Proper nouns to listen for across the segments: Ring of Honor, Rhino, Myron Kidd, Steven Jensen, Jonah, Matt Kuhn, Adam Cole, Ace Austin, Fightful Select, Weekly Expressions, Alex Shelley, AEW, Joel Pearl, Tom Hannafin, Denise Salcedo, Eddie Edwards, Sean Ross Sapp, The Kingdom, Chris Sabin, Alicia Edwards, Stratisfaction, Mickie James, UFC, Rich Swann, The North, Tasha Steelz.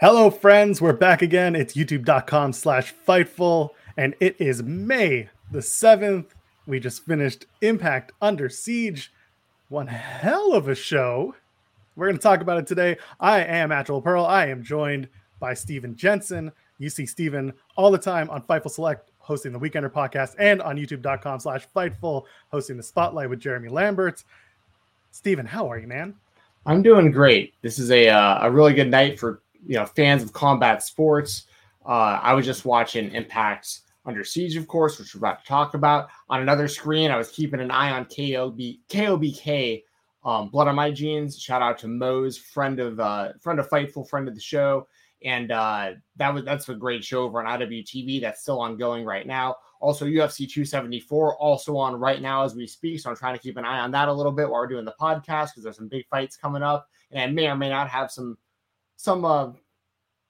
Hello, friends. We're back again. It's youtube.com/Fightful, and it is May the 7th. We just finished Impact Under Siege. One hell of a show. We're going to talk about it today. I am Actual Pearl. I am joined by Steven Jensen. You see Steven all the time on Fightful Select, hosting the Weekender podcast, and on youtube.com/Fightful, hosting the Spotlight with Jeremy Lambert. Steven, how are you, man? I'm doing great. This is a really good night for fans of combat sports. I was just watching Impact Under Siege, of course, which we're about to talk about. On another screen, I was keeping an eye on KOBK, Blood on My Jeans. Shout out to Moe's, friend of Fightful, friend of the show. And that's a great show over on IWTV that's still ongoing right now. Also, UFC 274 also on right now as we speak. So I'm trying to keep an eye on that a little bit while we're doing the podcast, because there's some big fights coming up, and I may or may not have some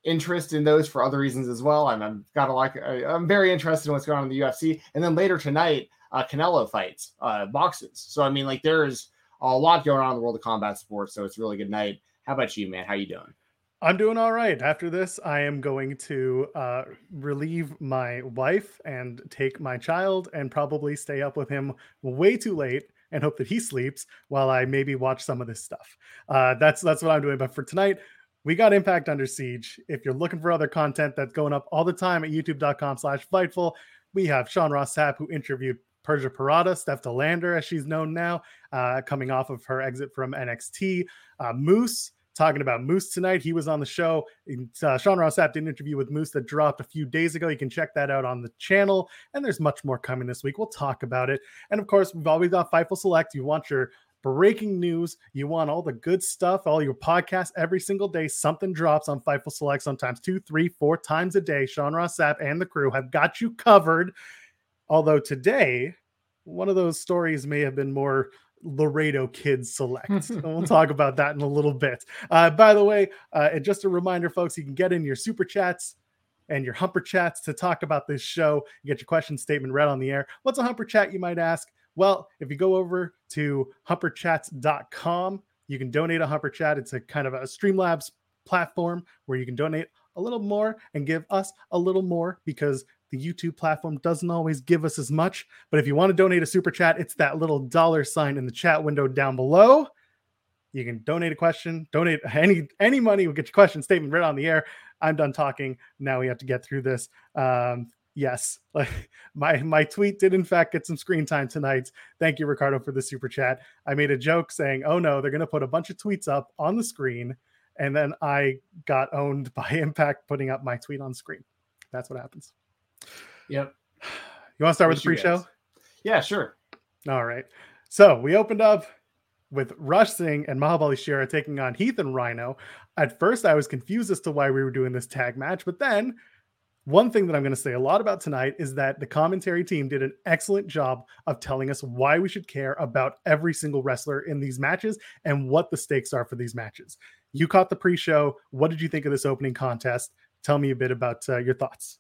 interest in those for other reasons as well. And I've got a lot. I'm very interested in what's going on in the UFC. And then later tonight, Canelo fights, boxes. So, there's a lot going on in the world of combat sports. So it's a really good night. How about you, man? How you doing? I'm doing all right. After this, I am going to relieve my wife and take my child and probably stay up with him way too late and hope that he sleeps while I maybe watch some of this stuff. That's what I'm doing. But for tonight, we got Impact Under Siege. If you're looking for other content that's going up all the time at youtube.com/Fightful, we have Sean Ross Sapp, who interviewed Persia Parada, Steph DeLander, as she's known now, coming off of her exit from NXT. Moose, talking about Moose tonight. He was on the show. Sean Ross Sapp did an interview with Moose that dropped a few days ago. You can check that out on the channel. And there's much more coming this week. We'll talk about it. And, of course, we've always got Fightful Select. You want your breaking news, you want all the good stuff, all your podcasts every single day. Something drops on Fightful Select, sometimes 2, 3, 4 times a day. Sean Ross Sapp and the crew have got you covered. Although today, one of those stories may have been more Laredo Kid select. We'll talk about that in a little bit. By the way, just a reminder, folks, you can get in your super chats and your humper chats to talk about this show. You get your question statement read on the air. What's a humper chat, you might ask? Well, if you go over to humperchats.com, you can donate a humper chat. It's a kind of a Streamlabs platform where you can donate a little more and give us a little more, because the YouTube platform doesn't always give us as much. But if you want to donate a super chat, it's that little $sign in the chat window down below. You can donate a question, donate any money. We'll get your question statement read on the air. I'm done talking. Now we have to get through this. Yes, my tweet did, in fact, get some screen time tonight. Thank you, Ricardo, for the super chat. I made a joke saying, oh, no, they're going to put a bunch of tweets up on the screen. And then I got owned by Impact putting up my tweet on screen. That's what happens. Yep. You want to start with the pre-show? Yeah, sure. All right. So we opened up with Rush Singh and Mahabali Shira taking on Heath and Rhino. At first, I was confused as to why we were doing this tag match, but then one thing that I'm going to say a lot about tonight is that the commentary team did an excellent job of telling us why we should care about every single wrestler in these matches and what the stakes are for these matches. You caught the pre-show. What did you think of this opening contest? Tell me a bit about your thoughts.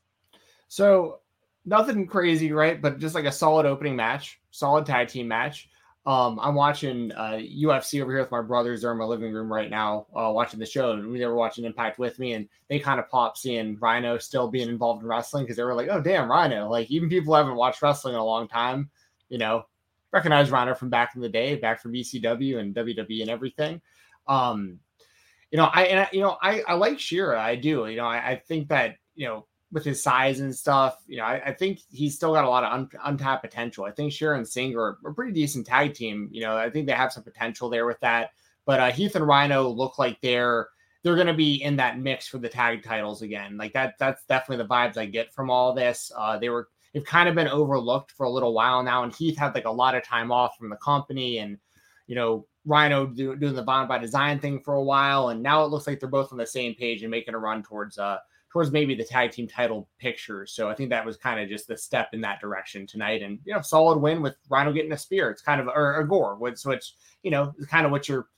So nothing crazy, right? But just like a solid opening match, solid tag team match. I'm watching UFC over here with my brothers. They're in my living room right now watching the show. They were watching Impact with me, and they kind of popped seeing Rhino still being involved in wrestling because they were like, oh, damn, Rhino. Like, even people who haven't watched wrestling in a long time, you know, recognize Rhino from back in the day, back from ECW and WWE and everything. I like Shira. I do. I think that, with his size and stuff, I think he's still got a lot of untapped potential. I think Shira and Singer are a pretty decent tag team. I think they have some potential there with that. But Heath and Rhino look like they're going to be in that mix for the tag titles again. Like that's definitely the vibes I get from all this. They've kind of been overlooked for a little while now, and Heath had like a lot of time off from the company, and Rhino doing the Bond by Design thing for a while, and now it looks like they're both on the same page and making a run towards maybe the tag team title picture. So I think that was kind of just the step in that direction tonight, and solid win with Rhino getting a spear. It's kind of or a gore, which kind of what you're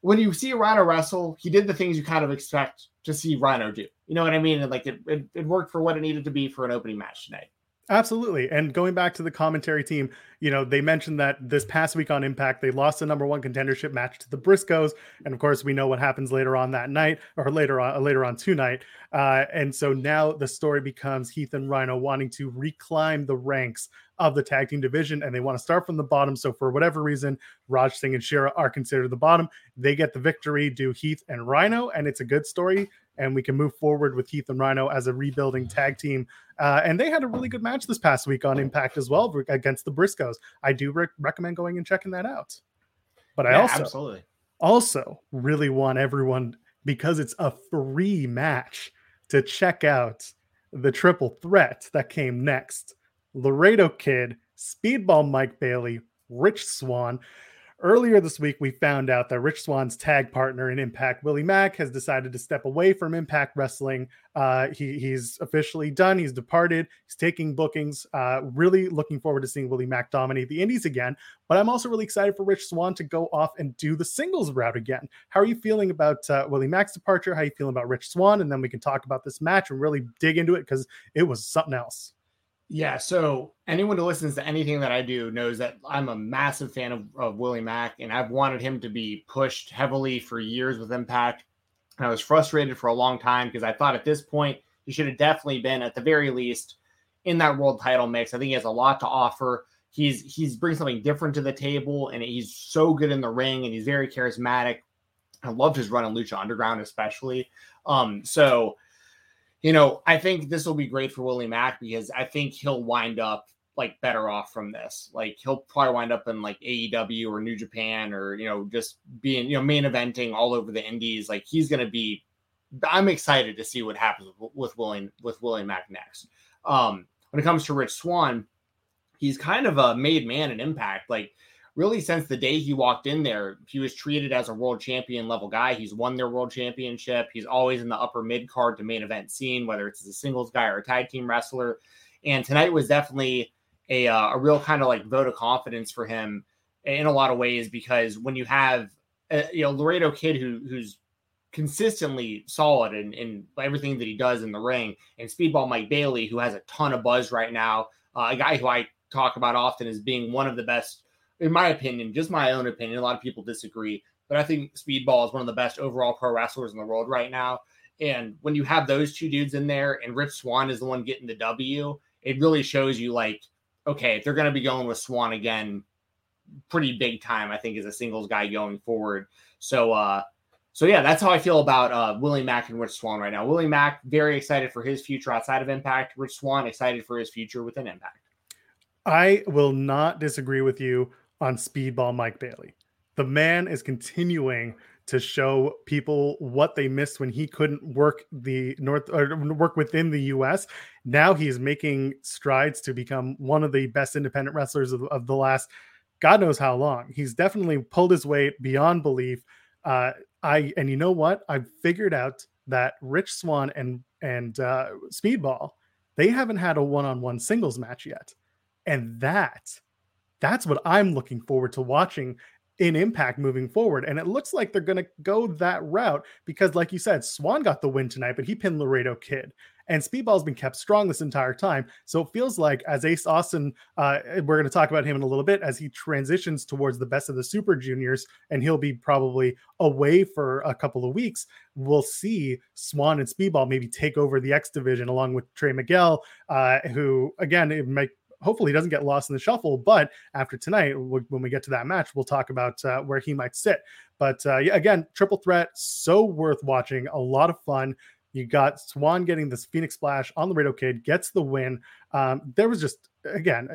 when you see Rhino wrestle. He did the things you kind of expect to see Rhino do. You know what I mean? And like it worked for what it needed to be for an opening match tonight. Absolutely. And going back to the commentary team, they mentioned that this past week on Impact, they lost the number one contendership match to the Briscoes. And of course, we know what happens later on that night or later on tonight. And so now the story becomes Heath and Rhino wanting to reclimb the ranks of the tag team division, and they want to start from the bottom. So for whatever reason, Raj Singh and Shira are considered the bottom. They get the victory, do Heath and Rhino, and it's a good story. And we can move forward with Heath and Rhino as a rebuilding tag team. And they had a really good match this past week on Impact as well against the Briscoes. I do recommend going and checking that out. But I also really want everyone, because it's a free match, to check out the triple threat that came next. Laredo Kid, Speedball Mike Bailey, Rich Swann. Earlier this week, we found out that Rich Swann's tag partner in Impact, Willie Mack, has decided to step away from Impact Wrestling. He's officially done. He's departed. He's taking bookings. Really looking forward to seeing Willie Mack dominate the indies again. But I'm also really excited for Rich Swann to go off and do the singles route again. How are you feeling about Willie Mack's departure? How are you feeling about Rich Swann? And then we can talk about this match and really dig into it because it was something else. Yeah, so anyone who listens to anything that I do knows that I'm a massive fan of Willie Mack, and I've wanted him to be pushed heavily for years with Impact. And I was frustrated for a long time because I thought at this point he should have definitely been, at the very least, in that world title mix. I think he has a lot to offer. He's brings something different to the table, and he's so good in the ring, and he's very charismatic. I loved his run on Lucha Underground especially. I think this will be great for Willie Mack because I think he'll wind up like better off from this. Like he'll probably wind up in like AEW or New Japan or, just being, main eventing all over the indies. Like he's going to be, I'm excited to see what happens with Willie Mack next. When it comes to Rich Swann, he's kind of a made man in Impact. Like really since the day he walked in there, he was treated as a world champion level guy. He's won their world championship. He's always in the upper mid card to main event scene, whether it's a singles guy or a tag team wrestler. And tonight was definitely a real kind of like vote of confidence for him in a lot of ways, because when you have, Laredo Kid who's consistently solid in everything that he does in the ring, and Speedball Mike Bailey, who has a ton of buzz right now, a guy who I talk about often as being one of the best, in my opinion, just my own opinion, a lot of people disagree, but I think Speedball is one of the best overall pro wrestlers in the world right now. And when you have those two dudes in there and Rich Swann is the one getting the W, it really shows you like, okay, if they're going to be going with Swann again, pretty big time, I think, as a singles guy going forward. So yeah, that's how I feel about Willie Mack and Rich Swann right now. Willie Mack, very excited for his future outside of Impact. Rich Swann, excited for his future within Impact. I will not disagree with you on Speedball Mike Bailey. The man is continuing to show people what they missed when he couldn't work work within the US. Now he is making strides to become one of the best independent wrestlers of the last God knows how long. He's definitely pulled his weight beyond belief. And you know what? I've figured out that Rich Swann and Speedball, they haven't had a one-on-one singles match yet. And that's what I'm looking forward to watching in Impact moving forward. And it looks like they're going to go that route because, like you said, Swan got the win tonight, but he pinned Laredo Kid. And Speedball's been kept strong this entire time. So it feels like as Ace Austin, we're going to talk about him in a little bit, as he transitions towards the best of the Super Juniors, and he'll be probably away for a couple of weeks, we'll see Swan and Speedball maybe take over the X Division along with Trey Miguel, who, again, it might, hopefully doesn't get lost in the shuffle. But after tonight, when we get to that match, we'll talk about where he might sit. But again, triple threat, so worth watching. A lot of fun. You got Swan getting this Phoenix Splash on the Laredo Kid, gets the win. There was just, again,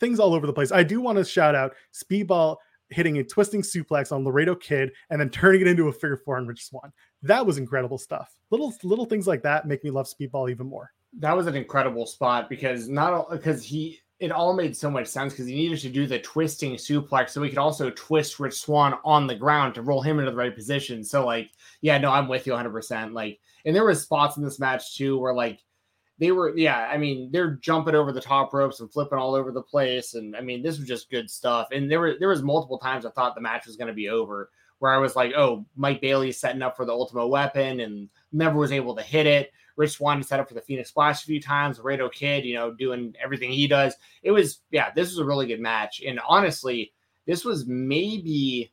things all over the place. I do want to shout out Speedball hitting a twisting suplex on Laredo Kid and then turning it into a figure four on Rich Swann. That was incredible stuff. Little things like that make me love Speedball even more. That was an incredible spot because it all made so much sense, because he needed to do the twisting suplex so he could also twist Rich Swann on the ground to roll him into the right position. So, like, yeah, no, I'm with you 100%. Like, and there were spots in this match too where, like, they were, yeah, I mean, they're jumping over the top ropes and flipping all over the place. And I mean, this was just good stuff. And there was multiple times I thought the match was going to be over, where I was like, oh, Mike Bailey is setting up for the Ultimo Weapon and never was able to hit it. Rich Swann set up for the Phoenix Splash a few times. Laredo Kid, you know, doing everything he does. It was, yeah, this was a really good match. And honestly, this was maybe,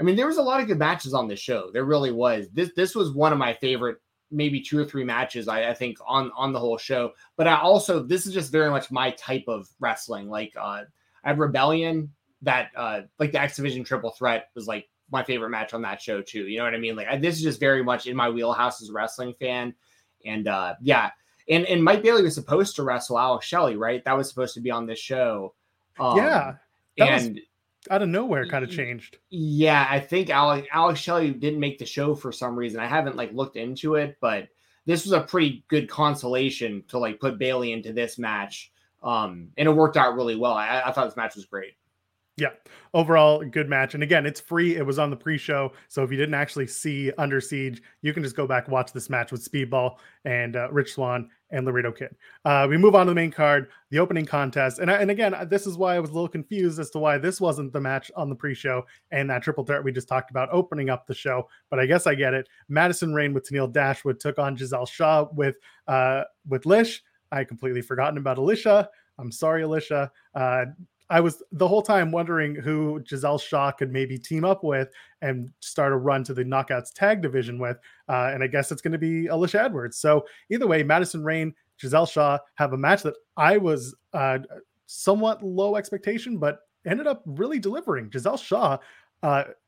I mean, there was a lot of good matches on this show. There really was. This was one of my favorite, maybe two or three matches, I think, on the whole show. But I also, this is just very much my type of wrestling. Like, I had Rebellion, that, like, the X Division Triple Threat was, like, my favorite match on that show, too. You know what I mean? Like, this is just very much in my wheelhouse as a wrestling fan. And and Mike Bailey was supposed to wrestle Alex Shelley, right? That was supposed to be on this show. Was out of nowhere kind of changed. Yeah, I think Alex Shelley didn't make the show for some reason. I haven't, like, looked into it, but this was a pretty good consolation to, like, put Bailey into this match. And it worked out really well. I thought this match was great. Yeah, overall, good match. And again, it's free. It was on the pre-show. So if you didn't actually see Under Siege, you can just go back, watch this match with Speedball and Rich Swann and Laredo Kid. We move on to the main card, the opening contest. And again, this is why I was a little confused as to why this wasn't the match on the pre-show and that triple threat we just talked about opening up the show. But I guess I get it. Madison Rayne with Tenille Dashwood took on Giselle Shaw with Lish. I completely forgotten about Alicia. I'm sorry, Alicia. I was the whole time wondering who Giselle Shaw could maybe team up with and start a run to the Knockouts tag division with. And I guess it's going to be Alicia Edwards. So either way, Madison Rayne, Giselle Shaw have a match that I was somewhat low expectation, but ended up really delivering. Giselle Shaw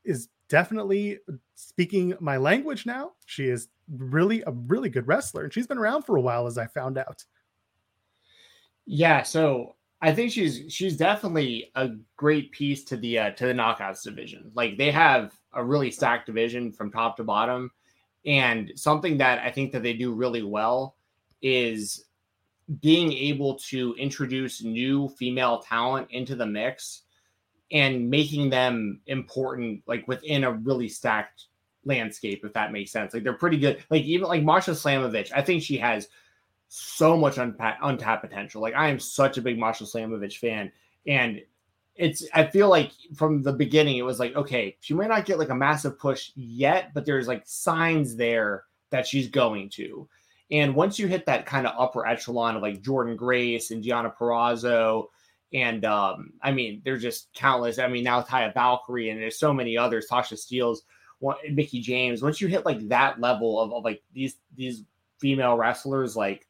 is definitely speaking my language now. She is really a really good wrestler, and she's been around for a while, as I found out. Yeah. So I think she's definitely a great piece to the Knockouts division. Like, they have a really stacked division from top to bottom, and something that I think that they do really well is being able to introduce new female talent into the mix and making them important, like, within a really stacked landscape, if that makes sense. Like, they're pretty good. Like, even like Masha Slamovich, I think she has so much untapped potential. Like, I am such a big Masha Slamovich fan, and I feel like from the beginning it was like, okay, she may not get, like, a massive push yet, but there's, like, signs there that she's going to. And once you hit that kind of upper echelon of, like, Jordynne Grace and Deonna Purrazzo, and I mean, there's just countless. I mean, now Taya Valkyrie, and there's so many others, Tasha Steelz, Mickie James. Once you hit, like, that level of like these female wrestlers, like,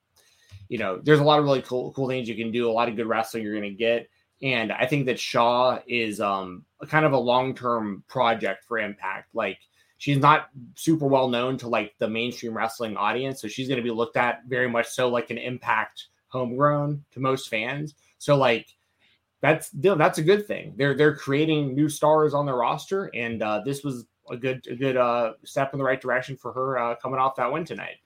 you know, there's a lot of really cool things you can do, a lot of good wrestling you're going to get. And I think that Shaw is a kind of a long-term project for Impact. Like, she's not super well known to, like, the mainstream wrestling audience. So she's going to be looked at very much so like an Impact homegrown to most fans. So, like, that's a good thing. They're creating new stars on their roster. And this was a good step in the right direction for her coming off that win tonight.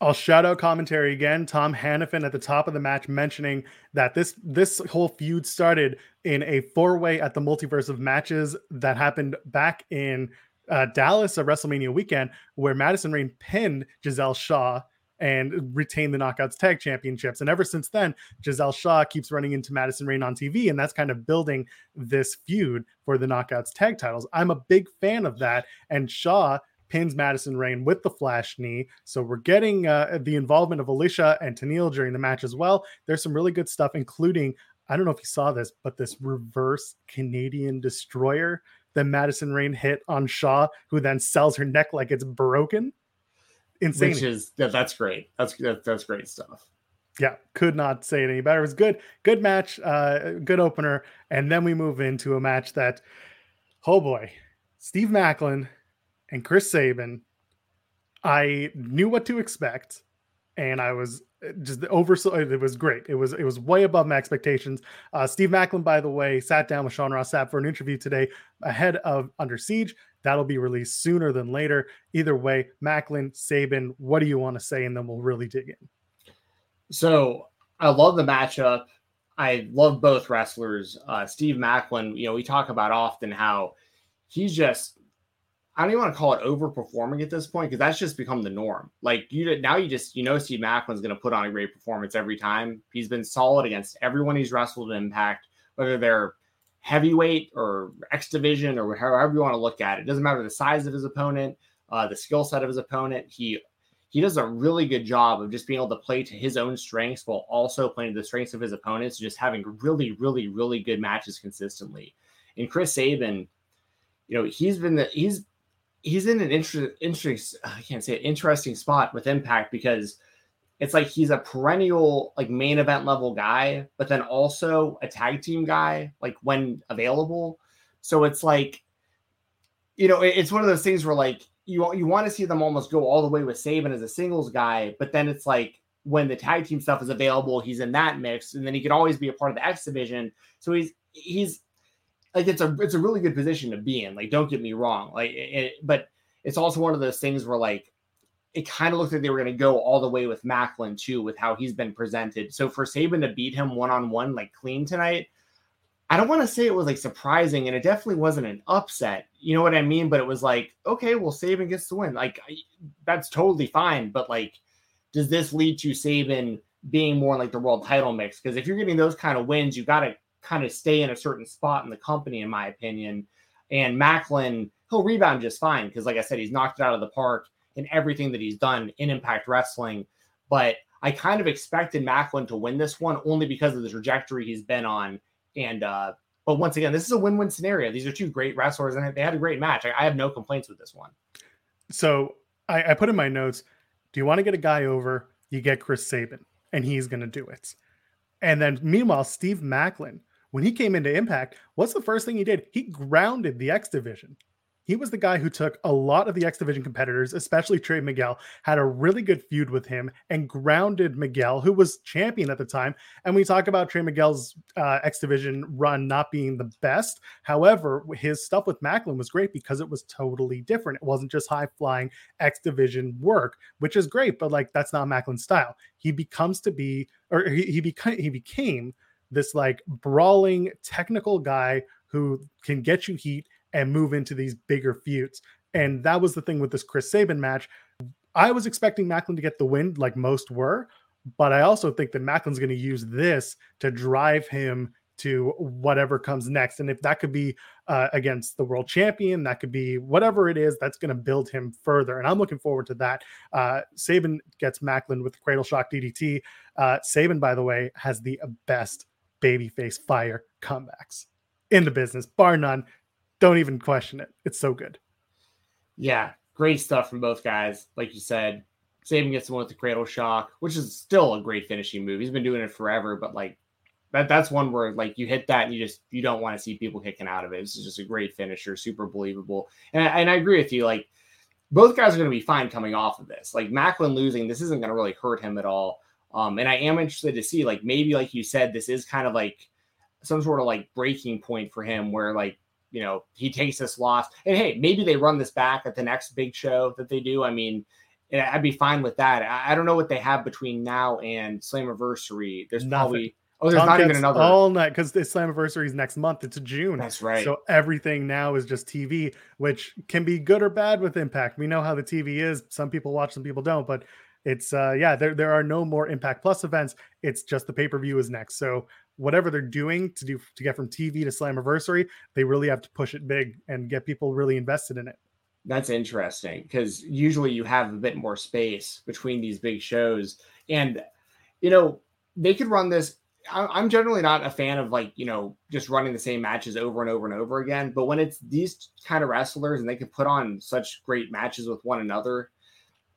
I'll shout out commentary again. Tom Hannafin at the top of the match mentioning that this whole feud started in a four-way at the Multiverse of Matches that happened back in Dallas at WrestleMania weekend, where Madison Rayne pinned Giselle Shaw and retain the Knockouts Tag Championships. And ever since then, Giselle Shaw keeps running into Madison Rayne on TV, and that's kind of building this feud for the Knockouts Tag titles. I'm a big fan of that. And Shaw pins Madison Rayne with the flash knee. So we're getting the involvement of Alicia and Tenille during the match as well. There's some really good stuff, including, I don't know if you saw this, but this reverse Canadian destroyer that Madison Rayne hit on Shaw, who then sells her neck like it's broken. Insane. Which is, that's great. That's great stuff. Yeah, could not say it any better. It was good match, good opener. And then we move into a match that, oh boy, Steve Maclin and Chris Sabin, I knew what to expect, and I was just it was great. It was way above my expectations. Steve Maclin, by the way, sat down with Sean Ross Sapp for an interview today ahead of Under Siege. That'll be released sooner than later. Either way, Maclin, Sabin, what do you want to say? And then we'll really dig in. So I love the matchup. I love both wrestlers. Steve Maclin, we talk about often how he's just, I don't even want to call it overperforming at this point, because that's just become the norm. Like, Steve Maclin's going to put on a great performance every time. He's been solid against everyone he's wrestled in Impact, whether they're heavyweight or X division or however you want to look at it. It doesn't matter the size of his opponent, the skill set of his opponent. He does a really good job of just being able to play to his own strengths while also playing to the strengths of his opponents, just having really, really, really good matches consistently. And Chris Sabin, he's in an interesting spot with Impact, because it's like he's a perennial like main event level guy, but then also a tag team guy, like when available. So it's like, it's one of those things where like you want to see them almost go all the way with Sabin as a singles guy, but then it's like when the tag team stuff is available, he's in that mix, and then he could always be a part of the X division. So he's like, it's a really good position to be in. Like, don't get me wrong. Like, but it's also one of those things where like, it kind of looked like they were going to go all the way with Maclin too, with how he's been presented. So for Sabin to beat him one-on-one, like clean tonight, I don't want to say it was like surprising, and it definitely wasn't an upset. You know what I mean? But it was like, okay, well, Sabin gets the win. Like, that's totally fine. But like, does this lead to Sabin being more like the world title mix? Because if you're getting those kind of wins, you got to kind of stay in a certain spot in the company, in my opinion. And Maclin, he'll rebound just fine, because like I said, he's knocked it out of the park in everything that he's done in Impact Wrestling. But I kind of expected Maclin to win this one, only because of the trajectory he's been on. And but once again, this is a win-win scenario. These are two great wrestlers, and they had a great match. I have no complaints with this one. So I put in my notes, do you want to get a guy over? You get Chris Sabin, and he's going to do it. And then meanwhile, Steve Maclin, when he came into Impact, what's the first thing he did? He grounded the X Division. He was the guy who took a lot of the X Division competitors, especially Trey Miguel, had a really good feud with him and grounded Miguel, who was champion at the time. And we talk about Trey Miguel's X Division run not being the best. However, his stuff with Maclin was great, because it was totally different. It wasn't just high-flying X Division work, which is great, but like, that's not Maclin's style. He became this like brawling technical guy who can get you heat and move into these bigger feuds. And that was the thing with this Chris Sabin match. I was expecting Maclin to get the win, like most were, but I also think that Macklin's going to use this to drive him to whatever comes next. And if that could be against the world champion, that could be whatever it is, that's going to build him further. And I'm looking forward to that. Sabin gets Maclin with the Cradle Shock DDT. Sabin, by the way, has the best babyface fire comebacks in the business, bar none. Don't even question it. It's so good. Yeah, great stuff from both guys. Like you said, Sabin gets the one with the Cradle Shock, which is still a great finishing move. He's been doing it forever, but like, that's one where like you hit that and you don't want to see people kicking out of it. This is just a great finisher, super believable. And I agree with you. Like, both guys are going to be fine coming off of this. Like, Maclin losing, this isn't going to really hurt him at all. And I am interested to see, like, maybe like you said, this is kind of like some sort of like breaking point for him, where like, he takes this loss, and hey, maybe they run this back at the next big show that they do. I mean, I'd be fine with that. I don't know what they have between now and Slammiversary. There's nothing. Probably Oh, there's not even another all night because the Slammiversary is next month. It's June. That's right. So everything now is just TV, which can be good or bad with Impact. We know how the TV is. Some people watch, some people don't. But it's there are no more Impact Plus events. It's just the pay-per-view is next. So whatever they're doing to get from TV to Slammiversary, they really have to push it big and get people really invested in it. That's interesting because usually you have a bit more space between these big shows, and they could run this. I'm generally not a fan of just running the same matches over and over and over again. But when it's these kind of wrestlers and they can put on such great matches with one another,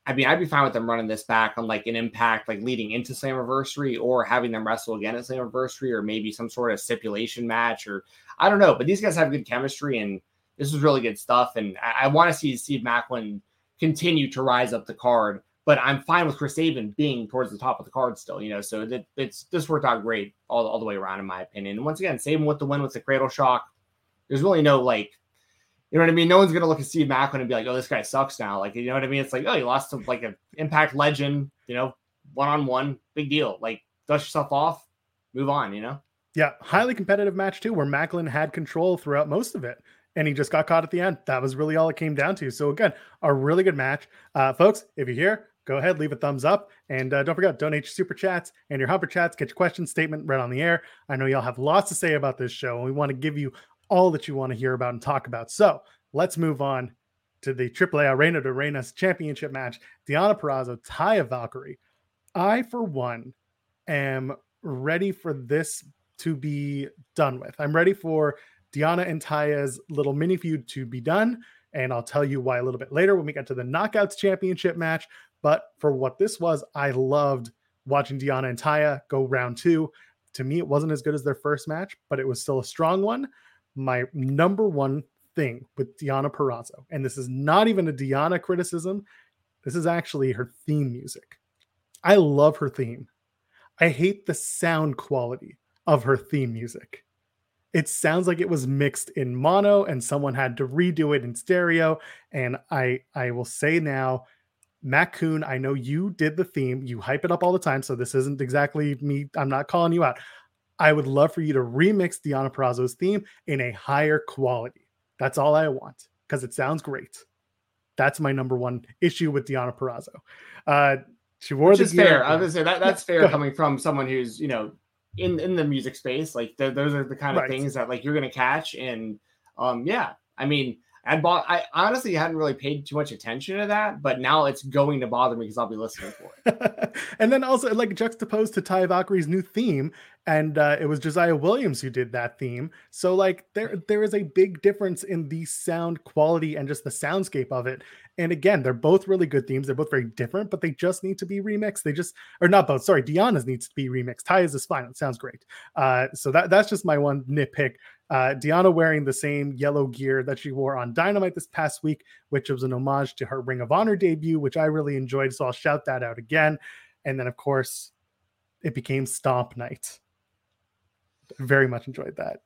I mean, I'd be fine with them running this back on an Impact, leading into Slammiversary, or having them wrestle again at Slammiversary, or maybe some sort of stipulation match, or I don't know. But these guys have good chemistry, and this is really good stuff. And I want to see Steve Maclin continue to rise up the card. But I'm fine with Chris Sabin being towards the top of the card still, So this worked out great all the way around, in my opinion. And once again, Sabin with the win with the cradle shock. There's really no you know what I mean? No one's gonna look at Steve Maclin and be like, "Oh, this guy sucks now." You know what I mean? It's oh, you lost to an Impact legend. One-on-one, big deal. Dust yourself off, move on. Yeah, highly competitive match too, where Maclin had control throughout most of it. And he just got caught at the end. That was really all it came down to. So again, a really good match. Folks, if you're here, go ahead, leave a thumbs up. And don't forget, donate your super chats and your humper chats. Get your question statement read on the air. I know y'all have lots to say about this show, and we want to give you all that you want to hear about and talk about. So let's move on to the AAA Arena to Arena Championship match. Deonna Purrazzo, Taya Valkyrie. I, for one, am ready for this to be done with. I'm ready for Deonna and Taya's little mini feud to be done. And I'll tell you why a little bit later when we get to the Knockouts Championship match. But for what this was, I loved watching Deonna and Taya go round two. To me, it wasn't as good as their first match, but it was still a strong one. My number one thing with Deonna Purrazzo, and this is not even a Deonna criticism, this is actually her theme music. I love her theme. I hate the sound quality of her theme music. It sounds like it was mixed in mono and someone had to redo it in stereo. And I will say now, Matt Kuhn, I know you did the theme. You hype it up all the time. So this isn't exactly me. I'm not calling you out. I would love for you to remix Deonna Purrazzo's theme in a higher quality. That's all I want because it sounds great. That's my number one issue with Deonna Purrazzo. She wore the gear. Fair. I was going to say that's fair coming from someone who's, in the music space, those are the kind of things that you're going to catch. And I honestly hadn't really paid too much attention to that, but now it's going to bother me because I'll be listening for it. And then also juxtaposed to Taya Valkyrie's new theme. And it was Josiah Williams who did that theme. So there is a big difference in the sound quality and just the soundscape of it. And again, they're both really good themes. They're both very different, but they just need to be remixed. Deonna's needs to be remixed. Taya's is fine. It sounds great. So that's just my one nitpick. Deonna wearing the same yellow gear that she wore on Dynamite this past week, which was an homage to her Ring of Honor debut, which I really enjoyed. So I'll shout that out again. And then, of course, it became Stomp Night. Very much enjoyed that.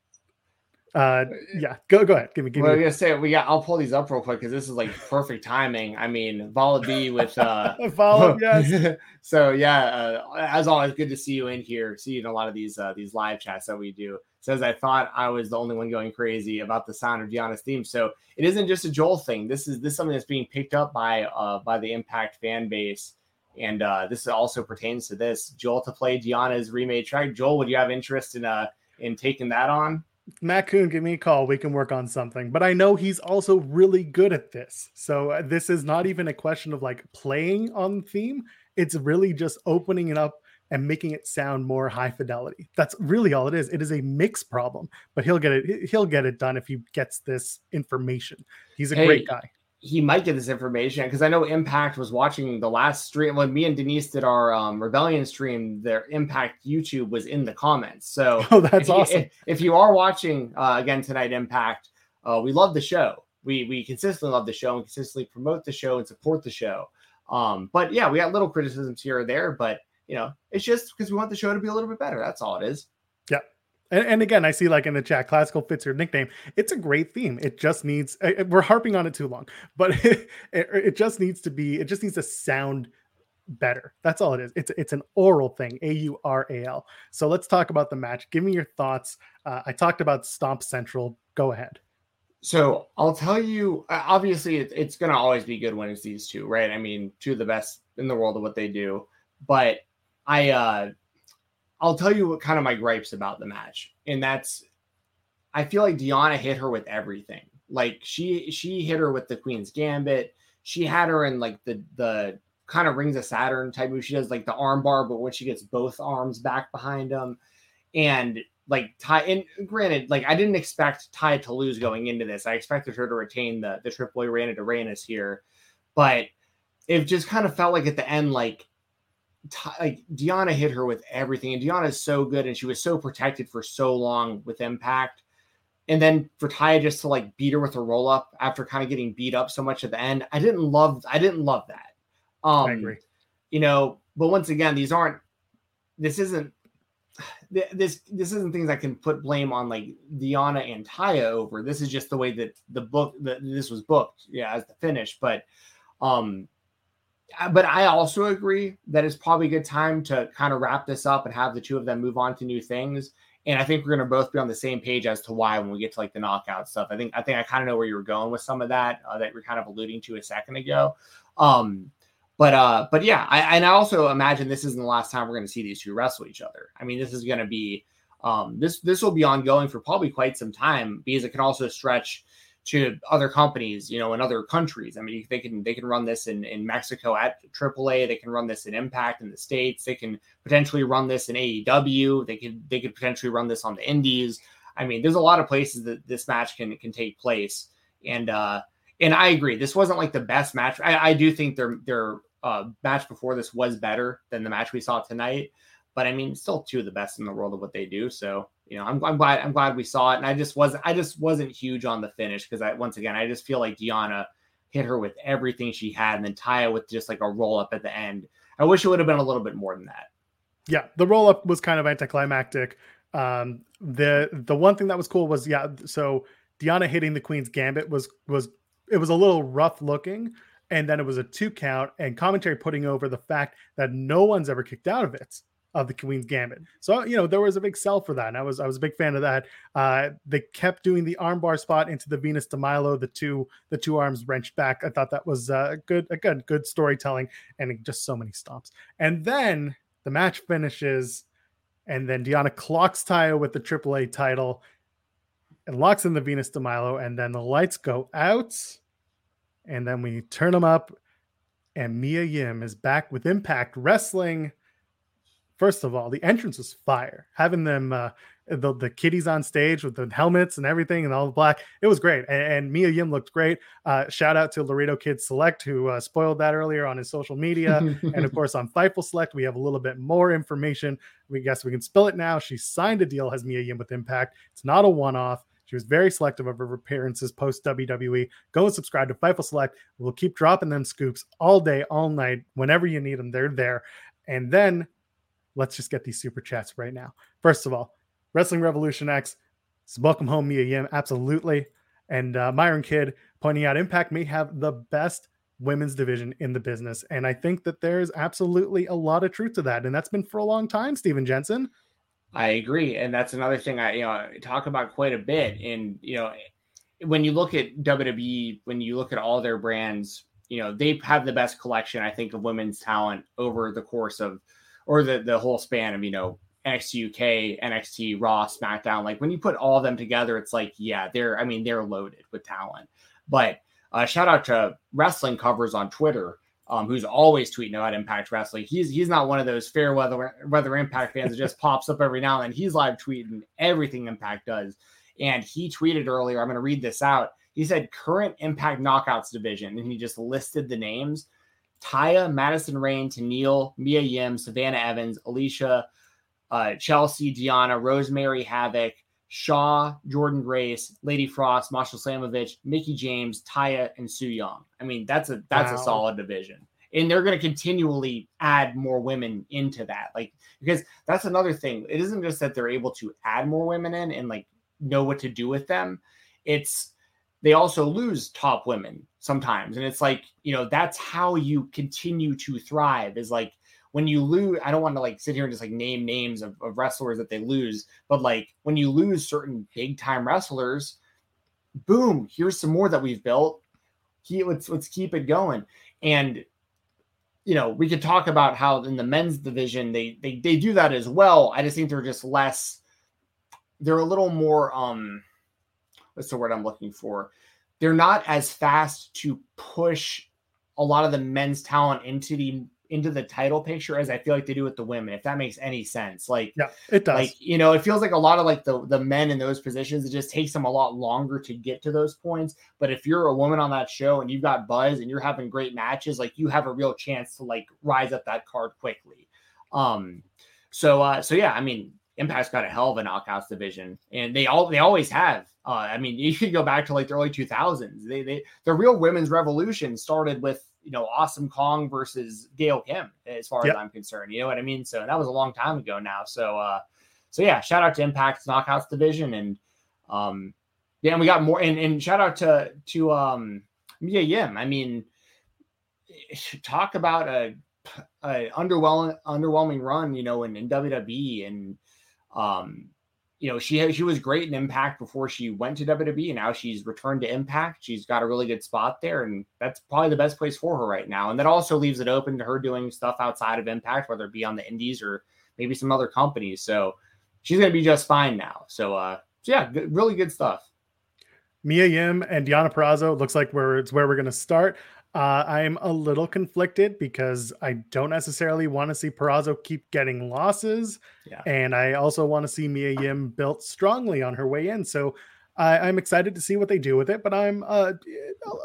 Go ahead. Give me. I was gonna say I'll pull these up real quick because this is perfect timing. I mean, Vala B with Vala, yes. So as always, good to see you in here. See you in a lot of these live chats that we do. Says, I thought I was the only one going crazy about the sound of Deonna's theme. So it isn't just a Joel thing. This is something that's being picked up by the Impact fan base. And this also pertains to this. Joel to play Deonna's remade track. Joel, would you have interest in taking that on? Matt Kuhn, give me a call. We can work on something. But I know he's also really good at this. So this is not even a question of playing on theme. It's really just opening it up and making it sound more high fidelity. That's really all it is. It is a mix problem, but he'll get it done if he gets this information. He's a great guy. He might get this information because I know Impact was watching the last stream. When me and Denise did our Rebellion stream, their Impact YouTube was in the comments. So that's awesome. If you are watching again tonight, Impact, we love the show. We consistently love the show and consistently promote the show and support the show. But yeah, we got little criticisms here or there, but it's just because we want the show to be a little bit better. That's all it is. Yeah. And again, I see in the chat, classical fits your nickname. It's a great theme. It just needs, we're harping on it too long, but it just needs to sound better. That's all it is. It's an oral thing, A-U-R-A-L. So let's talk about the match. Give me your thoughts. I talked about Stomp Central. Go ahead. So I'll tell you, obviously it's going to always be good when it's these two, right? I mean, two of the best in the world of what they do. But I'll tell you what kind of my gripes about the match. And that's, I feel like Deonna hit her with everything. Like she hit her with the Queen's Gambit. She had her in like the kind of Rings of Saturn type move. She does like the arm bar, but when she gets both arms back behind them, and like Ty, and granted, like I didn't expect Ty to lose going into this. I expected her to retain the AAA Reina de Reyes here, but it just kind of felt like at the end, like Deonna hit her with everything, and Deonna is so good, and she was so protected for so long with Impact, and then for Ty just to like beat her with a roll up after kind of getting beat up so much at the end, I didn't love that. I agree. You know, but once again, this isn't things I can put blame on like Deonna and Taya over. This is just the way that this was booked, yeah, as the finish. But I also agree that it's probably a good time to kind of wrap this up and have the two of them move on to new things. And I think we're going to both be on the same page as to why when we get to like the knockout stuff. I think I kind of know where you were going with some of that that you're kind of alluding to a second ago. But yeah, I also imagine this isn't the last time we're going to see these two wrestle each other. I mean, this is going to be this will be ongoing for probably quite some time, because it can also stretch to other companies, you know, in other countries. I mean, they can run this in Mexico at AAA. They can run this in Impact in the States. They can potentially run this in AEW. They could potentially run this on the Indies. I mean, there's a lot of places that this match can take place. And I agree, this wasn't like the best match. I do think their match before this was better than the match we saw tonight. But I mean, still two of the best in the world of what they do. So, you know, I'm glad we saw it. And I just wasn't huge on the finish, because I just feel like Deonna hit her with everything she had, and then Taya with just like a roll up at the end. I wish it would have been a little bit more than that. Yeah, the roll up was kind of anticlimactic. The one thing that was cool was, yeah, so Deonna hitting the Queen's Gambit was a little rough looking, and then it was a 2 count, and commentary putting over the fact that no one's ever kicked out of it. Of the Queen's Gambit. So, you know, there was a big sell for that. And I was a big fan of that. They kept doing the armbar spot into the Venus de Milo, the two arms wrenched back. I thought that was good storytelling, and just so many stomps. And then the match finishes, and then Deonna clocks Taya with the AAA title and locks in the Venus de Milo, and then the lights go out, and then we turn them up, and Mia Yim is back with Impact Wrestling. First of all, the entrance was fire. Having them, the kiddies on stage with the helmets and everything and all the black, it was great. And Mia Yim looked great. Shout out to Laredo Kid Select, who spoiled that earlier on his social media. And of course, on Fightful Select, we have a little bit more information. We guess we can spill it now. She signed a deal, has Mia Yim, with Impact. It's not a one-off. She was very selective of her appearances post-WWE. Go and subscribe to Fightful Select. We'll keep dropping them scoops all day, all night. Whenever you need them, they're there. And then... let's just get these super chats right now. First of all, Wrestling Revolution X, welcome home, Mia Yim. Absolutely. And Myron Kidd pointing out Impact may have the best women's division in the business. And I think that there's absolutely a lot of truth to that. And that's been for a long time, Steven Jensen. I agree. And that's another thing I talk about quite a bit. And, you know, when you look at WWE, when you look at all their brands, you know, they have the best collection, I think, of women's talent over the course of, or the whole span of, you know, NXT UK, NXT, Raw, SmackDown. Like when you put all of them together, it's like, yeah, they're loaded with talent. But shout out to Wrestling Covers on Twitter, who's always tweeting about Impact Wrestling. He's not one of those fair weather Impact fans that just pops up every now and then. He's live tweeting everything Impact does. And he tweeted earlier, I'm going to read this out. He said, current Impact Knockouts division. And he just listed the names. Taya, Madison Rayne, Tenille, Mia Yim, Savannah Evans, Alicia, Chelsea, Deonna, Rosemary, Havoc, Shaw, Jordan Grace, Lady Frost, Masha Slamovich, Mickie James, Taya, and Su Young. I mean, that's a solid division. And they're going to continually add more women into that. Like, because that's another thing. It isn't just that they're able to add more women in and like know what to do with them. They also lose top women sometimes. And it's like, you know, that's how you continue to thrive, is like when you lose. I don't want to like sit here and just like name names of wrestlers that they lose, but like when you lose certain big time wrestlers, boom, here's some more that we've built. Let's keep it going. And, you know, we could talk about how in the men's division, they do that as well. I just think they're just less, they're a little more, what's the word I'm looking for? They're not as fast to push a lot of the men's talent into the title picture as I feel like they do with the women, if that makes any sense. Like, yeah, it does. Like, you know, it feels like a lot of like the men in those positions, it just takes them a lot longer to get to those points. But if you're a woman on that show and you've got buzz and you're having great matches, like you have a real chance to like rise up that card quickly. So yeah, I mean, Impact's got a hell of a knockouts division, and they always have. I mean, you could go back to like the early 2000s. The real women's revolution started with, you know, Awesome Kong versus Gail Kim, as far as I'm concerned. You know what I mean? So that was a long time ago now. So yeah, shout out to Impact's knockouts division, and yeah, and we got more. And shout out to Mia Yim. I mean, talk about a underwhelming run, you know, in WWE, and you know, she was great in Impact before she went to WWE, and now she's returned to Impact. She's got a really good spot there, and that's probably the best place for her right now. And that also leaves it open to her doing stuff outside of Impact, whether it be on the indies or maybe some other companies. So she's going to be just fine now. So yeah, really good stuff. Mia Yim and Deonna Purrazzo looks like where we're going to start. I'm a little conflicted because I don't necessarily want to see Purrazzo keep getting losses. Yeah. And I also want to see Mia Yim built strongly on her way in. So I'm excited to see what they do with it, but I'm a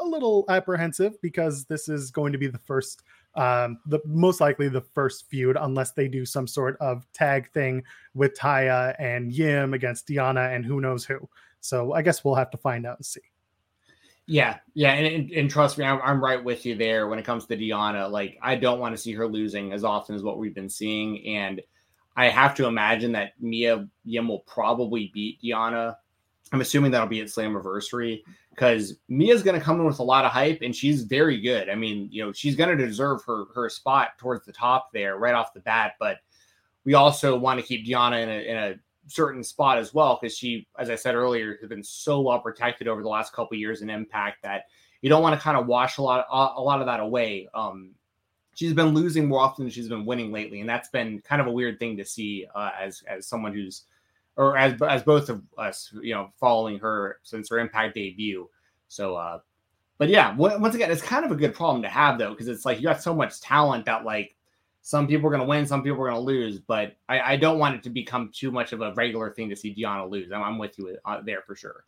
little apprehensive because this is going to be the first, most likely the first feud, unless they do some sort of tag thing with Taya and Yim against Deonna and who knows who. So I guess we'll have to find out and see. Yeah. And trust me, I'm right with you there when it comes to Deonna. Like, I don't want to see her losing as often as what we've been seeing. And I have to imagine that Mia Yim will probably beat Deonna. I'm assuming that'll be at Slammiversary, because Mia's going to come in with a lot of hype, and she's very good. I mean, you know, she's going to deserve her spot towards the top there right off the bat. But we also want to keep Deonna in a certain spot as well, because she, as I said earlier, has been so well protected over the last couple of years in Impact that you don't want to kind of wash a lot of that away. She's been losing more often than she's been winning lately, and that's been kind of a weird thing to see as someone who's, or as both of us, you know, following her since her Impact debut. So but yeah, once again, it's kind of a good problem to have, though, because it's like you got so much talent that like some people are going to win, some people are going to lose, but I don't want it to become too much of a regular thing to see Deonna lose. I'm with you there for sure.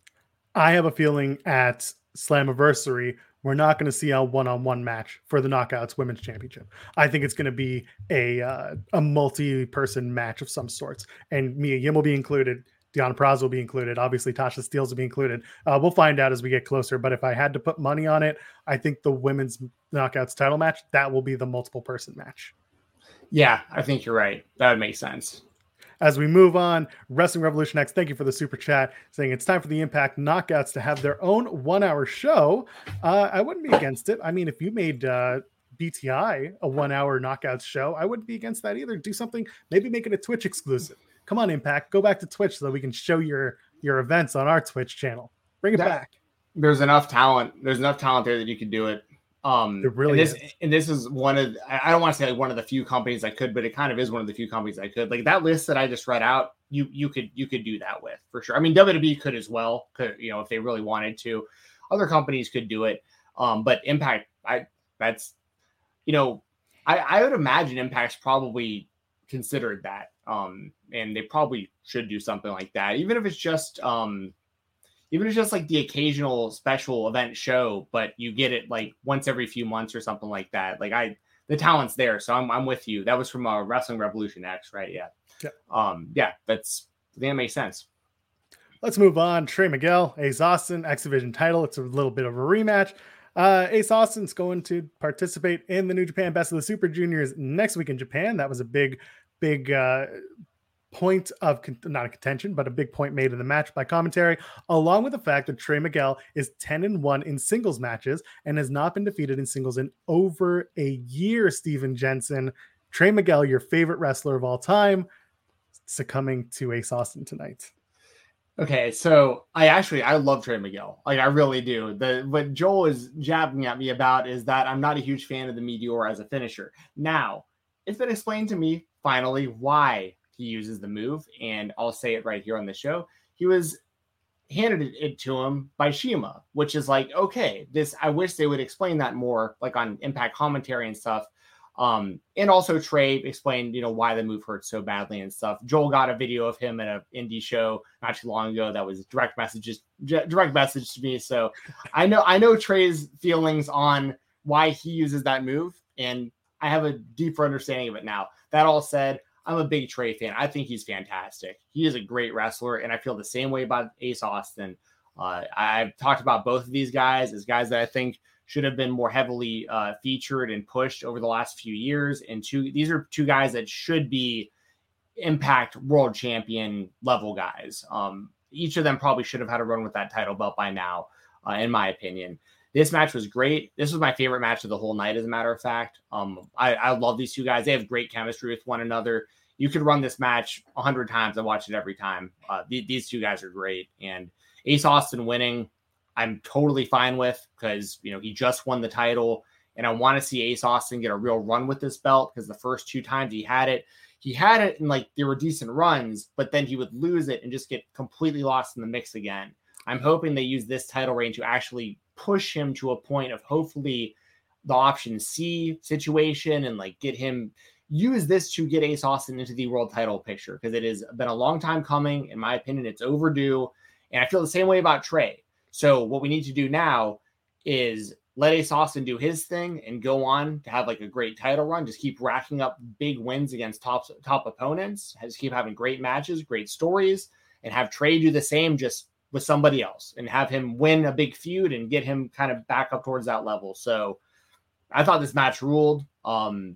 I have a feeling at Slammiversary, we're not going to see a one-on-one match for the Knockouts Women's Championship. I think it's going to be a multi-person match of some sorts, and Mia Yim will be included. Deonna Purrazzo will be included. Obviously, Tasha Steelz will be included. We'll find out as we get closer. But if I had to put money on it, I think the women's Knockouts title match, that will be the multiple-person match. Yeah, I think you're right. That would make sense. As we move on, Wrestling Revolution X, thank you for the super chat, saying it's time for the Impact Knockouts to have their own one-hour show. I wouldn't be against it. I mean, if you made BTI a one-hour Knockouts show, I wouldn't be against that either. Do something, maybe make it a Twitch exclusive. Come on, Impact, go back to Twitch so that we can show your events on our Twitch channel. Bring it back. There's enough talent. There's enough talent there that you can do it. It really is. And this is one of, I don't want to say like one of the few companies I could, but it kind of is one of the few companies I could. Like that list that I just read out, you could do that with for sure. I mean, WWE could as well, you know, if they really wanted to. Other companies could do it. But Impact, I would imagine Impact's probably considered that. And they probably should do something like that, even if it's just like the occasional special event show, but you get it like once every few months or something like that. Like the talent's there. So I'm with you. That was from Wrestling Revolution X, right? Yeah. Yeah, that makes sense. Let's move on. Trey Miguel, Ace Austin, X Division title. It's a little bit of a rematch. Ace Austin's going to participate in the New Japan Best of the Super Juniors next week in Japan. That was a big point of not a contention, but a big point made in the match by commentary, along with the fact that Trey Miguel is 10-1 in singles matches and has not been defeated in singles in over a year. Steven Jensen, Trey Miguel, your favorite wrestler of all time, succumbing to Ace Austin tonight. Okay, so I love Trey Miguel. Like, I really do. What Joel is jabbing at me about is that I'm not a huge fan of the Meteor as a finisher. Now, it's been explained to me, finally, why he uses the move, and I'll say it right here on the show. He was handed it to him by Shima, which is like, okay, this, I wish they would explain that more, like on Impact commentary and stuff. And also Trey explained, why the move hurt so badly and stuff. Joel got a video of him in an indie show not too long ago that was direct message to me. So I know Trey's feelings on why he uses that move, and I have a deeper understanding of it now. That all said, I'm a big Trey fan. I think he's fantastic. He is a great wrestler, and I feel the same way about Ace Austin. I've talked about both of these guys as guys that I think should have been more heavily featured and pushed over the last few years. And these are two guys that should be Impact world champion level guys. Each of them probably should have had a run with that title belt by now, in my opinion. This match was great. This was my favorite match of the whole night, as a matter of fact. I love these two guys. They have great chemistry with one another. You could run this match 100 times and watch it every time. These two guys are great. And Ace Austin winning, I'm totally fine with, because he just won the title, and I want to see Ace Austin get a real run with this belt, because the first two times he had it and there were decent runs, but then he would lose it and just get completely lost in the mix again. I'm hoping they use this title reign to actually push him to a point of hopefully the option C situation, and use this to get Ace Austin into the world title picture, because it has been a long time coming. In my opinion, it's overdue, and I feel the same way about Trey. So what we need to do now is let Ace Austin do his thing and go on to have a great title run. Just keep racking up big wins against top opponents. Just keep having great matches, great stories, and have Trey do the same, just with somebody else, and have him win a big feud and get him kind of back up towards that level. So I thought this match ruled.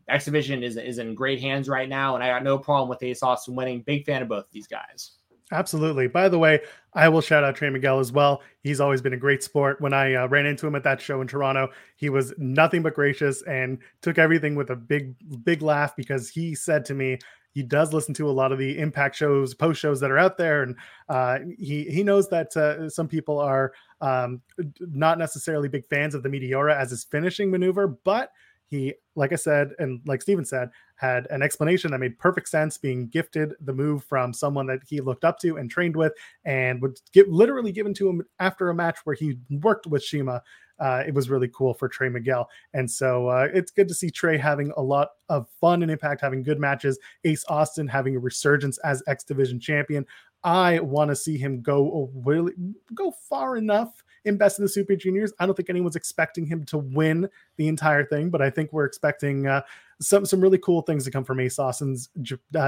X Division is in great hands right now, and I got no problem with Ace Austin winning. Big fan of both of these guys. Absolutely. By the way, I will shout out Trey Miguel as well. He's always been a great sport. When I ran into him at that show in Toronto, he was nothing but gracious and took everything with a big, big laugh, because he said to me, he does listen to a lot of the Impact shows, post shows that are out there. And he knows that some people are not necessarily big fans of the Meteora as his finishing maneuver, but he, like I said, and like Steven said, had an explanation that made perfect sense, being gifted the move from someone that he looked up to and trained with, and would get literally given to him after a match where he worked with Shima. It was really cool for Trey Miguel. And so it's good to see Trey having a lot of fun in Impact, having good matches. Ace Austin having a resurgence as X Division champion. I want to see him go far enough in Best of the Super Juniors. I don't think anyone's expecting him to win the entire thing, but I think we're expecting some really cool things to come from Ace Austin's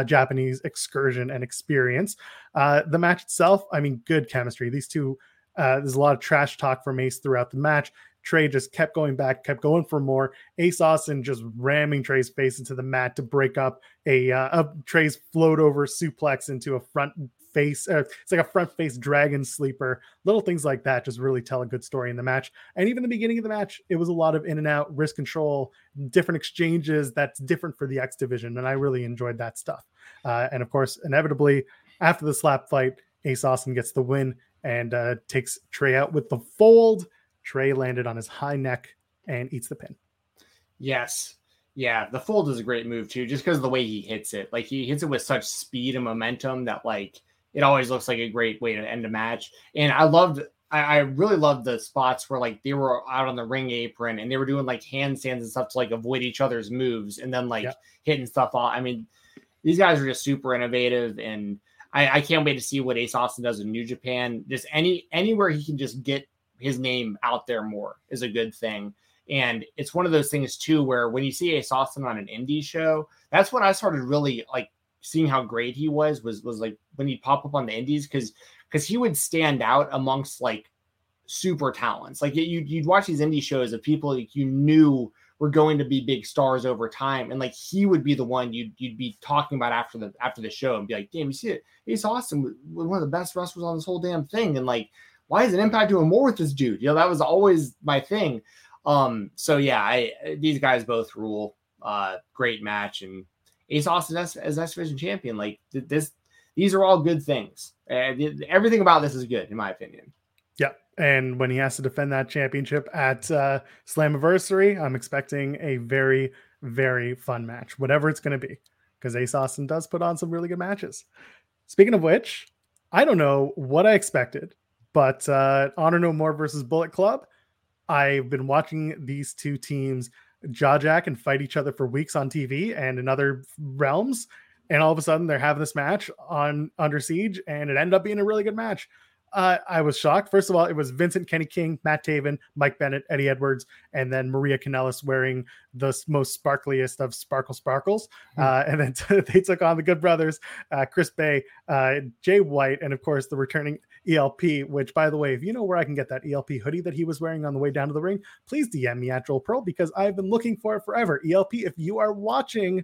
Japanese excursion and experience. The match itself, good chemistry. These two, there's a lot of trash talk from Ace throughout the match. Trey just kept going back, kept going for more. Ace Austin just ramming Trey's face into the mat to break up a Trey's float over suplex into a front face. It's like a front face dragon sleeper. Little things like that just really tell a good story in the match. And even the beginning of the match, it was a lot of in and out, wrist control, different exchanges that's different for the X Division. And I really enjoyed that stuff. And of course, inevitably, after the slap fight, Ace Austin gets the win and takes Trey out with the fold. Trey landed on his high neck and eats the pin. Yes. Yeah, the fold is a great move too, just because of the way he hits it. He hits it with such speed and momentum that it always looks like a great way to end a match. And I really loved the spots where they were out on the ring apron and they were doing handstands and stuff to avoid each other's moves, and then hitting stuff off. These guys are just super innovative, and I can't wait to see what Ace Austin does in New Japan. Just anywhere he can just get his name out there more is a good thing. And it's one of those things too, where when you see Ace Austin on an indie show, that's when I started really seeing how great he was when he'd pop up on the indies, because he would stand out amongst super talents. You'd watch these indie shows of people you knew were going to be big stars over time. And like, he would be the one you'd be talking about after the show and be like, damn, you see it. Ace Austin was one of the best wrestlers on this whole damn thing. And like, why is Impact doing more with this dude? You know, that was always my thing. So yeah, these guys both rule. Great match. And Ace Austin as X Division champion, like these are all good things. Everything about this is good in my opinion. Yeah. And when he has to defend that championship at Slammiversary, I'm expecting a very, very fun match, whatever it's going to be, because Ace Austin does put on some really good matches. Speaking of which, I don't know what I expected, but Honor No More versus Bullet Club, I've been watching these two teams jaw-jack and fight each other for weeks on TV and in other realms, and all of a sudden they're having this match on Under Siege, and it ended up being a really good match. I was shocked. First of all, it was Vincent, Kenny King, Matt Taven, Mike Bennett, Eddie Edwards, and then Maria Kanellis wearing the most sparkliest of sparkles. Mm-hmm. And then they took on the Good Brothers, Chris Bay, Jay White, and of course the returning ELP, which, by the way, if you know where I can get that ELP hoodie that he was wearing on the way down to the ring, please DM me at Joel Pearl, because I've been looking for it forever. ELP, if you are watching,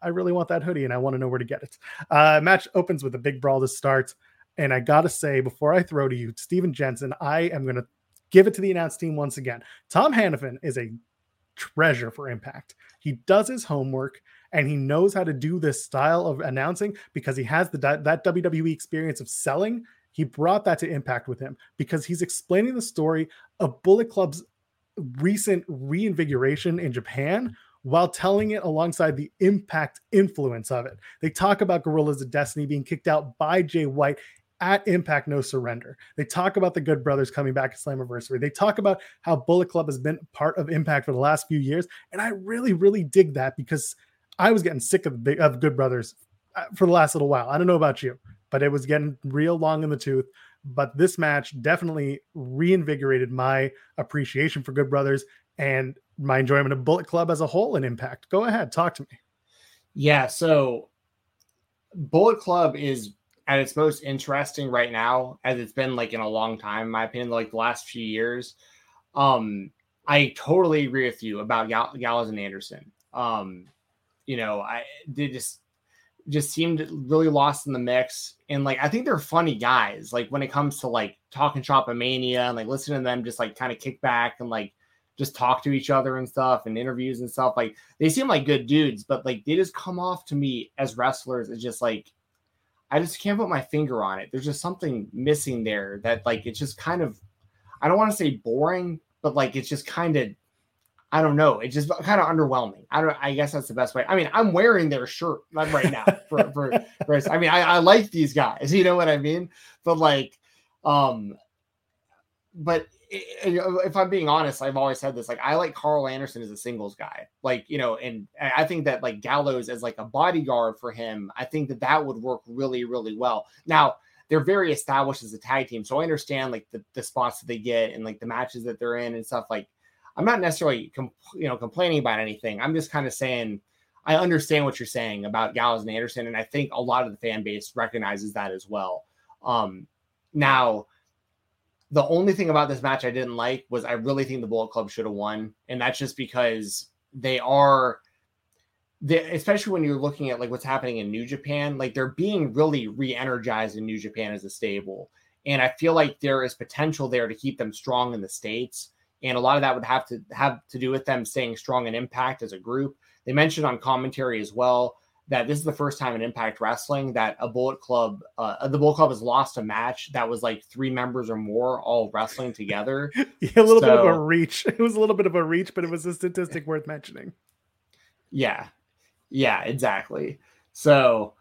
I really want that hoodie and I want to know where to get it. Match opens with a big brawl to start. And I got to say, before I throw to you, Steven Jensen, I am going to give it to the announce team once again. Tom Hannafin is a treasure for Impact. He does his homework and he knows how to do this style of announcing because he has that WWE experience of selling. He brought that to Impact with him because he's explaining the story of Bullet Club's recent reinvigoration in Japan while telling it alongside the Impact influence of it. They talk about Guerrillas of Destiny being kicked out by Jay White at Impact No Surrender. They talk about the Good Brothers coming back at Slammiversary. They talk about how Bullet Club has been part of Impact for the last few years. And I really, really dig that because I was getting sick of Good Brothers for the last little while. I don't know about you, but it was getting real long in the tooth. But this match definitely reinvigorated my appreciation for Good Brothers and my enjoyment of Bullet Club as a whole and Impact. Go ahead, talk to me. Yeah, so Bullet Club is at its most interesting right now, as it's been like in a long time, in my opinion, like the last few years. I totally agree with you about Gallows and Anderson. They just seemed really lost in the mix. And like, I think they're funny guys. Like when it comes to like talking shop and mania and like listening to them, just like kind of kick back and like just talk to each other and stuff and interviews and stuff. Like they seem like good dudes, but like, they just come off to me as wrestlers. It's just like, I just can't put my finger on it. There's just something missing there that like, it's just kind of, I don't want to say boring, but like, it's just kind of, I don't know. It's just kind of underwhelming. I guess that's the best way. I mean, I'm wearing their shirt right now for I mean, I like these guys, you know what I mean? But like, but if I'm being honest, I've always said this, like, I like Carl Anderson as a singles guy, like, you know, and I think that like Gallows as like a bodyguard for him, I think that would work really, really well. Now they're very established as a tag team. So I understand like the spots that they get and like the matches that they're in and stuff. Like, I'm not necessarily, complaining about anything. I'm just kind of saying, I understand what you're saying about Gallows and Anderson. And I think a lot of the fan base recognizes that as well. Now, the only thing about this match I didn't like was I really think the Bullet Club should have won. And that's just because especially when you're looking at like what's happening in New Japan, like they're being really re-energized in New Japan as a stable. And I feel like there is potential there to keep them strong in the States. And a lot of that would have to do with them staying strong in Impact as a group. They mentioned on commentary as well that this is the first time in Impact Wrestling that the Bullet Club has lost a match that was like three members or more all wrestling together. Bit of a reach. It was a little bit of a reach, but it was a statistic worth mentioning. Yeah, exactly. So,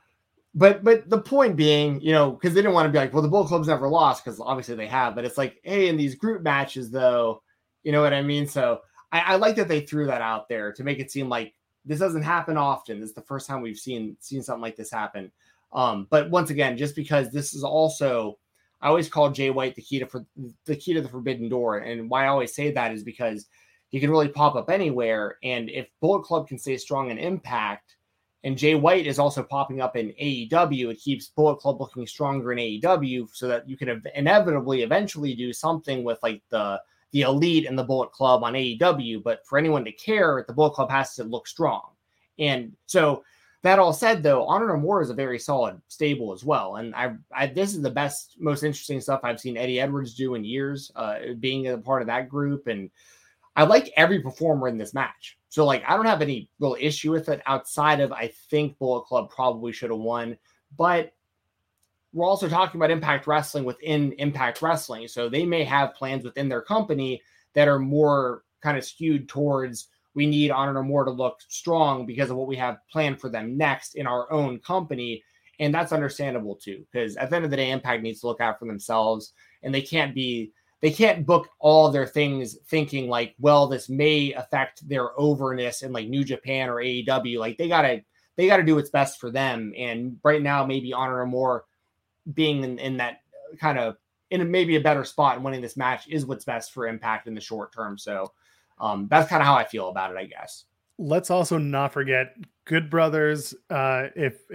but the point being, you know, because they didn't want to be like, well, the Bullet Club's never lost, because obviously they have. But it's like, hey, in these group matches, though, you know what I mean? So I like that they threw that out there to make it seem like this doesn't happen often. This is the first time we've seen something like this happen. But once again, just because this is also, I always call Jay White the key to the forbidden door. And why I always say that is because he can really pop up anywhere. And if Bullet Club can stay strong in Impact, and Jay White is also popping up in AEW, it keeps Bullet Club looking stronger in AEW so that you can inevitably eventually do something with like the the Elite and the Bullet Club on AEW, but for anyone to care, the Bullet Club has to look strong. And so that all said, though, Honor No More is a very solid stable as well. And I this is the best, most interesting stuff I've seen Eddie Edwards do in years, being a part of that group. And I like every performer in this match. So, like, I don't have any real issue with it outside of I think Bullet Club probably should have won. But we're also talking about Impact Wrestling within Impact Wrestling. So they may have plans within their company that are more kind of skewed towards we need Honor No More to look strong because of what we have planned for them next in our own company. And that's understandable too, because at the end of the day, Impact needs to look out for themselves, and they can't book all their things thinking like, well, this may affect their overness in like New Japan or AEW. Like they gotta do what's best for them. And right now, maybe Honor No More being in that kind of in a, maybe a better spot and winning this match is what's best for Impact in the short term. So that's kind of how I feel about it, I guess. Let's also not forget Good Brothers. If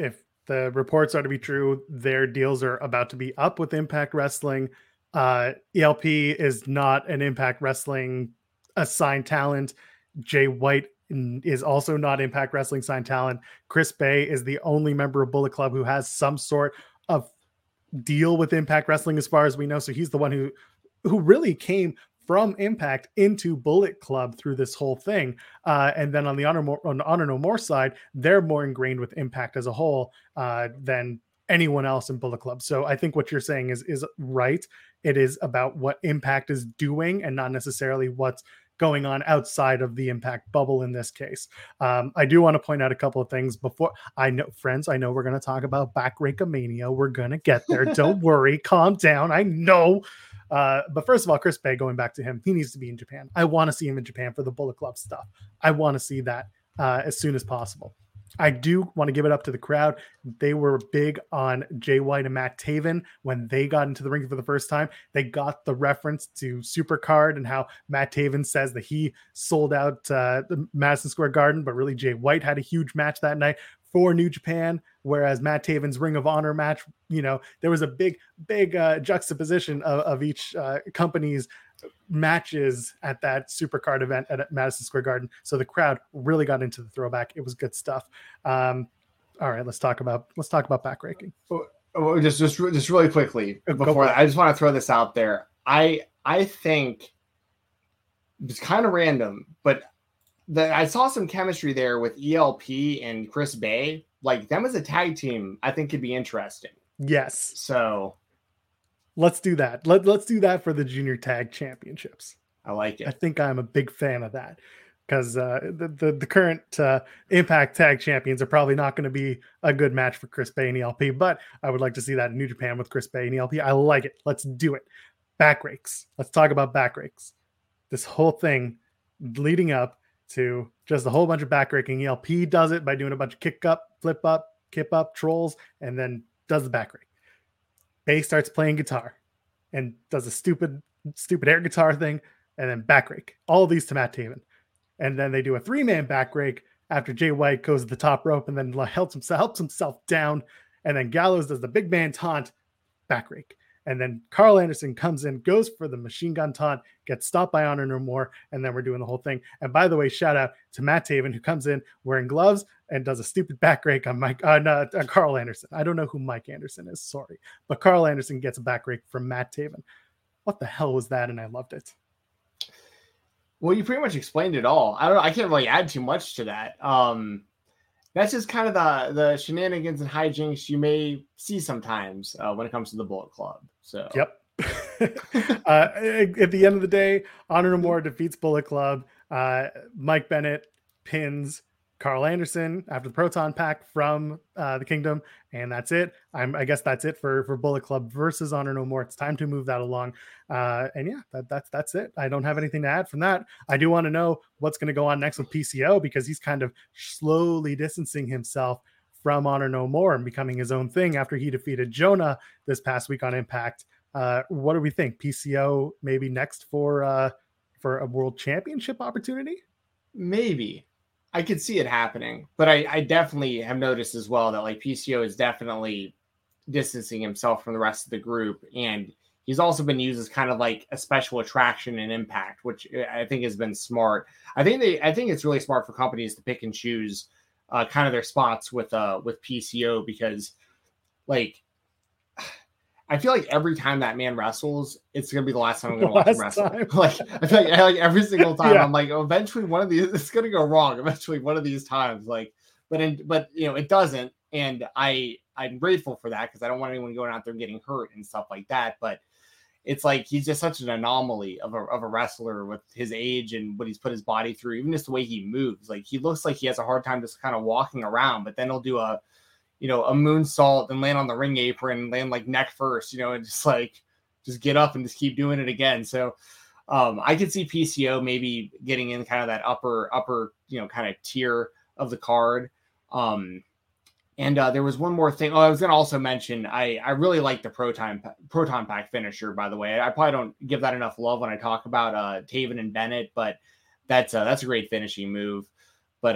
the reports are to be true, their deals are about to be up with Impact Wrestling. ELP is not an Impact Wrestling assigned talent. Jay White is also not Impact Wrestling signed talent. Chris Bay is the only member of Bullet Club who has some sort of deal with Impact Wrestling as far as we know. So he's the one who really came from Impact into Bullet Club through this whole thing. And then on the Honor No More side, they're more ingrained with Impact as a whole than anyone else in Bullet Club. So I think what you're saying is right. It is about what Impact is doing and not necessarily what's going on outside of the Impact bubble in this case. I do want to point out a couple of things before I know, friends, I know we're going to talk about Backbreaker Mania. We're going to get there. Don't worry. Calm down. I know. But first of all, Chris Bay, going back to him, he needs to be in Japan. I want to see him in Japan for the Bullet Club stuff. I want to see that as soon as possible. I do want to give it up to the crowd. They were big on Jay White and Matt Taven when they got into the ring for the first time. They got the reference to Supercard and how Matt Taven says that he sold out the Madison Square Garden, but really Jay White had a huge match that night for New Japan, whereas Matt Taven's Ring of Honor match, you know, there was a big juxtaposition of each company's matches at that Supercard event at Madison Square Garden. So the crowd really got into the throwback. It was good stuff. All right, let's talk about backbreaking. Oh, just really quickly before that, I just want to throw this out there. I think it's kind of random, but I saw some chemistry there with ELP and Chris Bay. Like them as a tag team, I think could be interesting. Yes. So let's do that. Let's do that for the junior tag championships. I like it. I think I'm a big fan of that because the current Impact tag champions are probably not going to be a good match for Chris Bay and ELP, but I would like to see that in New Japan with Chris Bay and ELP. I like it. Let's do it. Backbreaks. Let's talk about backbreaks. This whole thing leading up to just a whole bunch of backbreaking. ELP does it by doing a bunch of kick up, flip up, kip up, trolls, and then does the backbreak. Bay starts playing guitar and does a stupid air guitar thing and then backrake. All these to Matt Taven. And then they do a three-man backrake after Jay White goes to the top rope and then helps himself down. And then Gallows does the big man taunt, backrake. And then Carl Anderson comes in, goes for the machine gun taunt, gets stopped by Honor No More, and then we're doing the whole thing. And by the way, shout out to Matt Taven, who comes in wearing gloves and does a stupid backrake on Carl Anderson. I don't know who Mike Anderson is, sorry. But Carl Anderson gets a backrake from Matt Taven. What the hell was that? And I loved it. Well, you pretty much explained it all. I don't know. I can't really add too much to that. That's just kind of the shenanigans and hijinks you may see sometimes when it comes to the Bullet Club. So yep. At the end of the day, Honor No More defeats Bullet Club. Mike Bennett pins Carl Anderson after the Proton Pack from the Kingdom, and that's it. I guess that's it for Bullet Club versus Honor No More. It's time to move that along, and yeah, that's it. I don't have anything to add from that. I do want to know what's going to go on next with PCO because he's kind of slowly distancing himself from Honor No More and becoming his own thing after he defeated Jonah this past week on Impact. What do we think? PCO maybe next for a world championship opportunity? Maybe. I could see it happening, but I definitely have noticed as well that like PCO is definitely distancing himself from the rest of the group, and He's also been used as kind of like a special attraction in Impact, which I think has been smart. I think it's really smart for companies to pick and choose kind of their spots with PCO, because like I feel like every time that man wrestles, it's gonna be the last time I'm gonna watch him wrestle. Like I feel like every single time, yeah. I'm like, oh, eventually one of these it's gonna go wrong. Eventually one of these times, like, but you know it doesn't, and I'm grateful for that because I don't want anyone going out there getting hurt and stuff like that. But it's like he's just such an anomaly of a wrestler with his age and what he's put his body through, even just the way he moves. Like he looks like he has a hard time just kind of walking around, but then he'll do a moonsault and land on the ring apron and land like neck first, you know, and just get up and just keep doing it again. So I could see PCO maybe getting in kind of that upper, you know, kind of tier of the card. And there was one more thing. Oh, I was going to also mention, I really like the Proton Pack finisher, by the way. I probably don't give that enough love when I talk about Taven and Bennett, but that's a great finishing move. But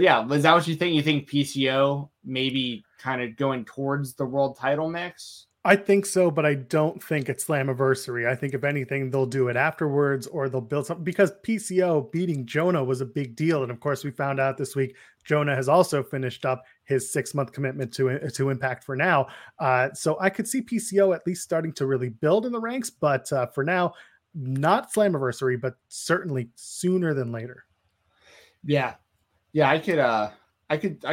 yeah, is that what you think? You think PCO maybe kind of going towards the world title mix? I think so, but I don't think it's Slammiversary. I think if anything, they'll do it afterwards, or they'll build something, because PCO beating Jonah was a big deal. And of course we found out this week, Jonah has also finished up his 6-month commitment to Impact for now. So I could see PCO at least starting to really build in the ranks, but for now, not Slammiversary, but certainly sooner than later. Yeah. Yeah. I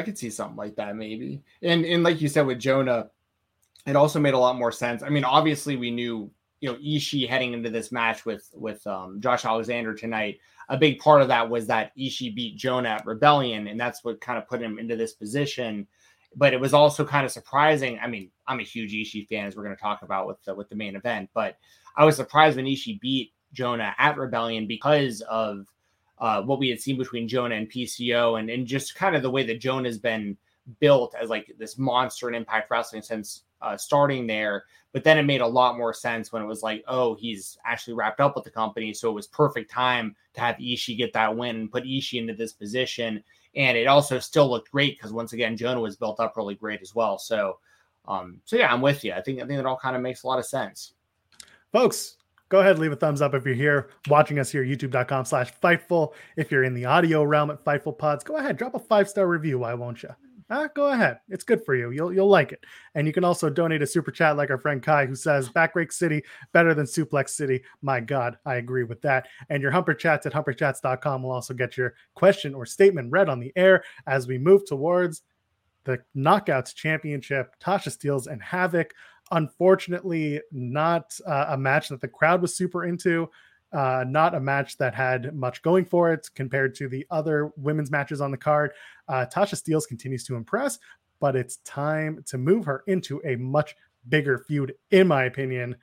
could see something like that maybe. And like you said, with Jonah, it also made a lot more sense. I mean, obviously we knew, you know, Ishii heading into this match with Josh Alexander tonight, a big part of that was that Ishii beat Jonah at Rebellion, and that's what kind of put him into this position. But it was also kind of surprising. I mean, I'm a huge Ishii fan, as we're going to talk about with the main event, but I was surprised when Ishii beat Jonah at Rebellion because of what we had seen between Jonah and PCO and just kind of the way that Jonah's been built as like this monster in Impact Wrestling since starting there. But then it made a lot more sense when it was like, oh, he's actually wrapped up with the company. So it was perfect time to have Ishii get that win and put Ishii into this position. And it also still looked great because once again, Jonah was built up really great as well. So yeah, I'm with you. I think it all kind of makes a lot of sense. Folks, go ahead, leave a thumbs up if you're here watching us here, youtube.com/Fightful. If you're in the audio realm at Fightful Pods, go ahead, drop a 5-star review. Why won't you? Go ahead. It's good for you. You'll like it. And you can also donate a super chat like our friend Kai, who says Backrake City better than Suplex City. My God, I agree with that. And your Humper Chats at humperchats.com will also get your question or statement read on the air as we move towards the Knockouts Championship, Tasha Steelz and Havoc. Unfortunately, not a match that the crowd was super into. Not a match that had much going for it compared to the other women's matches on the card. Tasha Steelz continues to impress, but it's time to move her into a much bigger feud, in my opinion.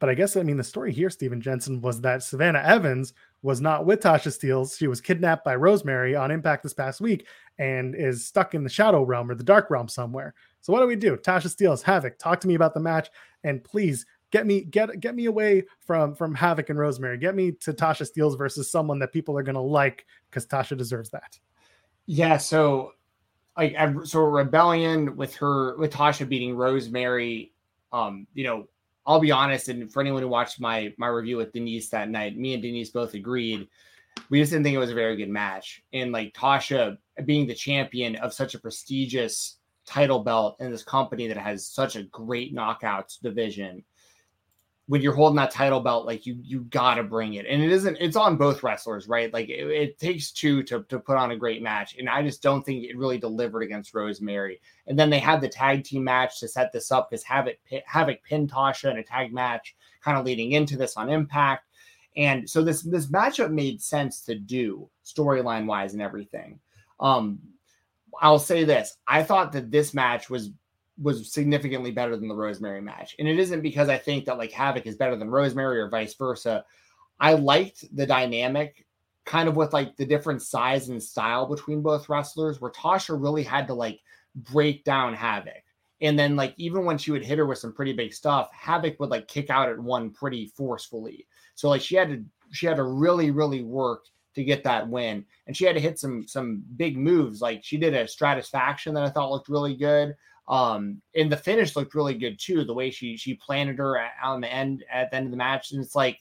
But I guess, I mean, the story here, Steven Jensen, was that Savannah Evans was not with Tasha Steelz. She was kidnapped by Rosemary on Impact this past week and is stuck in the shadow realm or the dark realm somewhere. So what do we do? Tasha Steelz, Havoc, talk to me about the match, and please Get me away from Havoc and Rosemary. Get me to Tasha Steelz versus someone that people are going to like, because Tasha deserves that. Yeah, so Rebellion with Tasha beating Rosemary. You know, I'll be honest, and for anyone who watched my review with Denise that night, me and Denise both agreed. We just didn't think it was a very good match, and like Tasha being the champion of such a prestigious title belt in this company that has such a great knockouts division. When you're holding that title belt, like you gotta bring it. And it's on both wrestlers, right? Like it takes two to put on a great match. And I just don't think it really delivered against Rosemary. And then they had the tag team match to set this up because Havoc pinned Tasha in a tag match kind of leading into this on Impact. And so this matchup made sense to do storyline wise and everything. I'll say this. I thought that this match was significantly better than the Rosemary match. And it isn't because I think that like Havoc is better than Rosemary or vice versa. I liked the dynamic kind of with like the different size and style between both wrestlers, where Tasha really had to like break down Havoc. And then like, even when she would hit her with some pretty big stuff, Havoc would like kick out at one pretty forcefully. So like she had to really, really work to get that win. And she had to hit some big moves. Like she did a stratisfaction that I thought looked really good. And the finish looked really good too. The way she planted her on the end at the end of the match. And it's like,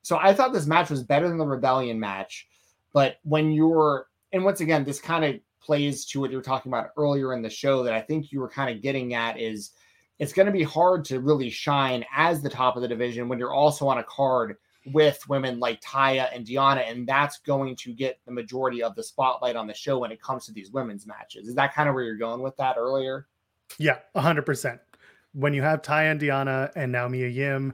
so I thought this match was better than the Rebellion match, but when you're, and once again, this kind of plays to what you were talking about earlier in the show that I think you were kind of getting at is it's going to be hard to really shine as the top of the division when you're also on a card with women like Taya and Deonna, and that's going to get the majority of the spotlight on the show when it comes to these women's matches. Is that kind of where you're going with that earlier? Yeah, 100%. When you have Taya and Deonna and now Mia Yim,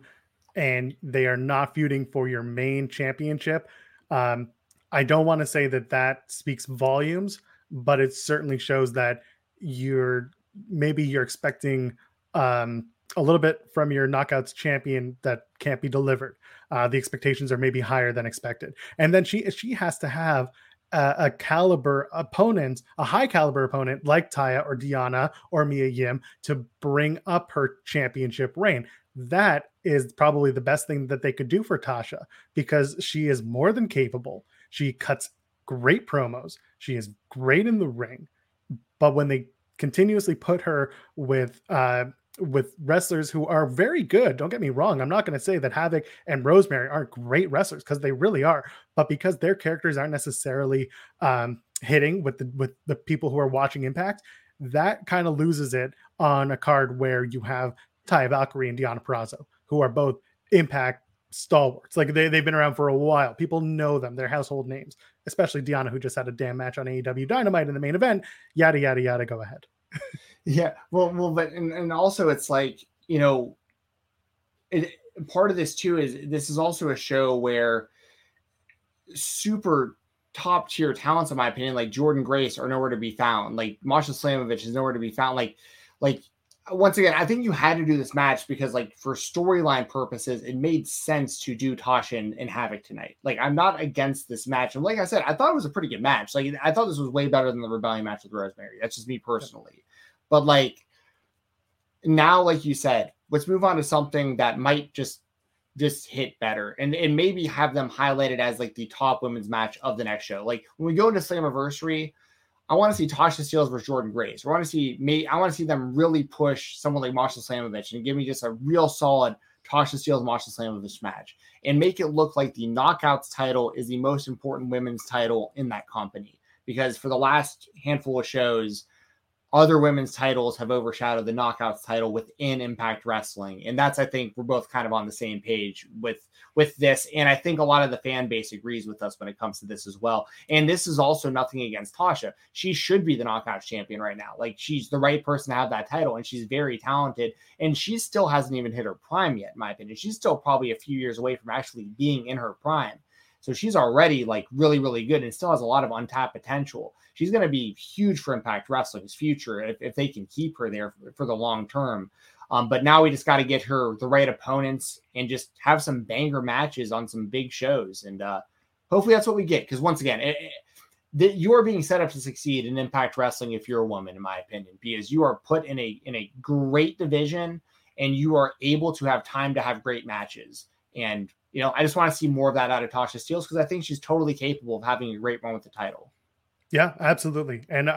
and they are not feuding for your main championship, I don't want to say that that speaks volumes, but it certainly shows that you're expecting a little bit from your Knockouts champion that can't be delivered. The expectations are maybe higher than expected. And then she has to have a high caliber opponent like Taya or Deonna or Mia Yim to bring up her championship reign. That is probably the best thing that they could do for Tasha, because she is more than capable. She cuts great promos. She is great in the ring, but when they continuously put her with wrestlers who are very good, don't get me wrong, I'm not going to say that Havoc and Rosemary aren't great wrestlers, because they really are, but because their characters aren't necessarily hitting with the people who are watching Impact, that kind of loses it on a card where you have Taya Valkyrie and Deonna Purrazzo, who are both Impact stalwarts. Like they've been around for a while. People know them. They're household names, especially Deonna, who just had a damn match on AEW Dynamite in the main event. Yada, yada, yada. Go ahead. Yeah. Well, but, and also it's like, you know, part of this too is this is also a show where super top tier talents, in my opinion, like Jordan Grace are nowhere to be found. Like Masha Slamovich is nowhere to be found. Like, once again, I think you had to do this match because, like, for storyline purposes, it made sense to do Tasha and Havoc tonight. Like, I'm not against this match. And like I said, I thought it was a pretty good match. Like, I thought this was way better than the Rebellion match with Rosemary. That's just me personally. Yeah. But, like, now, like you said, let's move on to something that might just hit better. And maybe have them highlighted as, like, the top women's match of the next show. Like, when we go into Slammiversary, I want to see Tasha Steelz versus Jordan Grace. I want to see them really push someone like Masha Slamovich and give me just a real solid Tasha Steelz Masha Slamovich match and make it look like the Knockouts title is the most important women's title in that company. Because for the last handful of shows, other women's titles have overshadowed the Knockouts title within Impact Wrestling. And that's, I think, we're both kind of on the same page with this. And I think a lot of the fan base agrees with us when it comes to this as well. And this is also nothing against Tasha. She should be the Knockouts champion right now. Like, she's the right person to have that title, and she's very talented. And she still hasn't even hit her prime yet, in my opinion. She's still probably a few years away from actually being in her prime. So she's already like really, really good and still has a lot of untapped potential. She's going to be huge for Impact Wrestling's future if they can keep her there for the long term. But now we just got to get her the right opponents and just have some banger matches on some big shows. And hopefully that's what we get. Because once again, you're being set up to succeed in Impact Wrestling if you're a woman, in my opinion, because you are put in a great division and you are able to have time to have great matches. And you know, I just want to see more of that out of Tasha Steelz because I think she's totally capable of having a great run with the title. Yeah, absolutely. And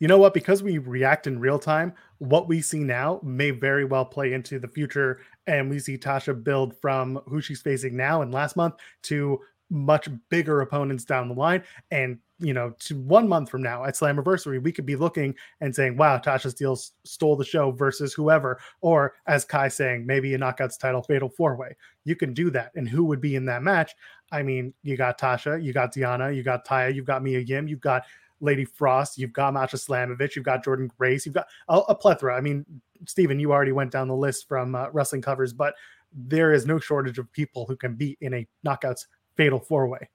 you know what? Because we react in real time, what we see now may very well play into the future. And we see Tasha build from who she's facing now and last month to much bigger opponents down the line. And, you know, to 1 month from now at Slammiversary, we could be looking and saying, wow, Tasha Steelz stole the show versus whoever, or as Kai saying, maybe a Knockouts title fatal four-way. You can do that. And who would be in that match? I mean, you got Tasha, you got Deonna, you got Taya, you've got Mia Yim, you've got Lady Frost, you've got Masha Slamovich, you've got Jordan Grace, you've got a plethora. I mean, Steven, you already went down the list from Wrestling Covers, but there is no shortage of people who can be in a Knockouts fatal four-way.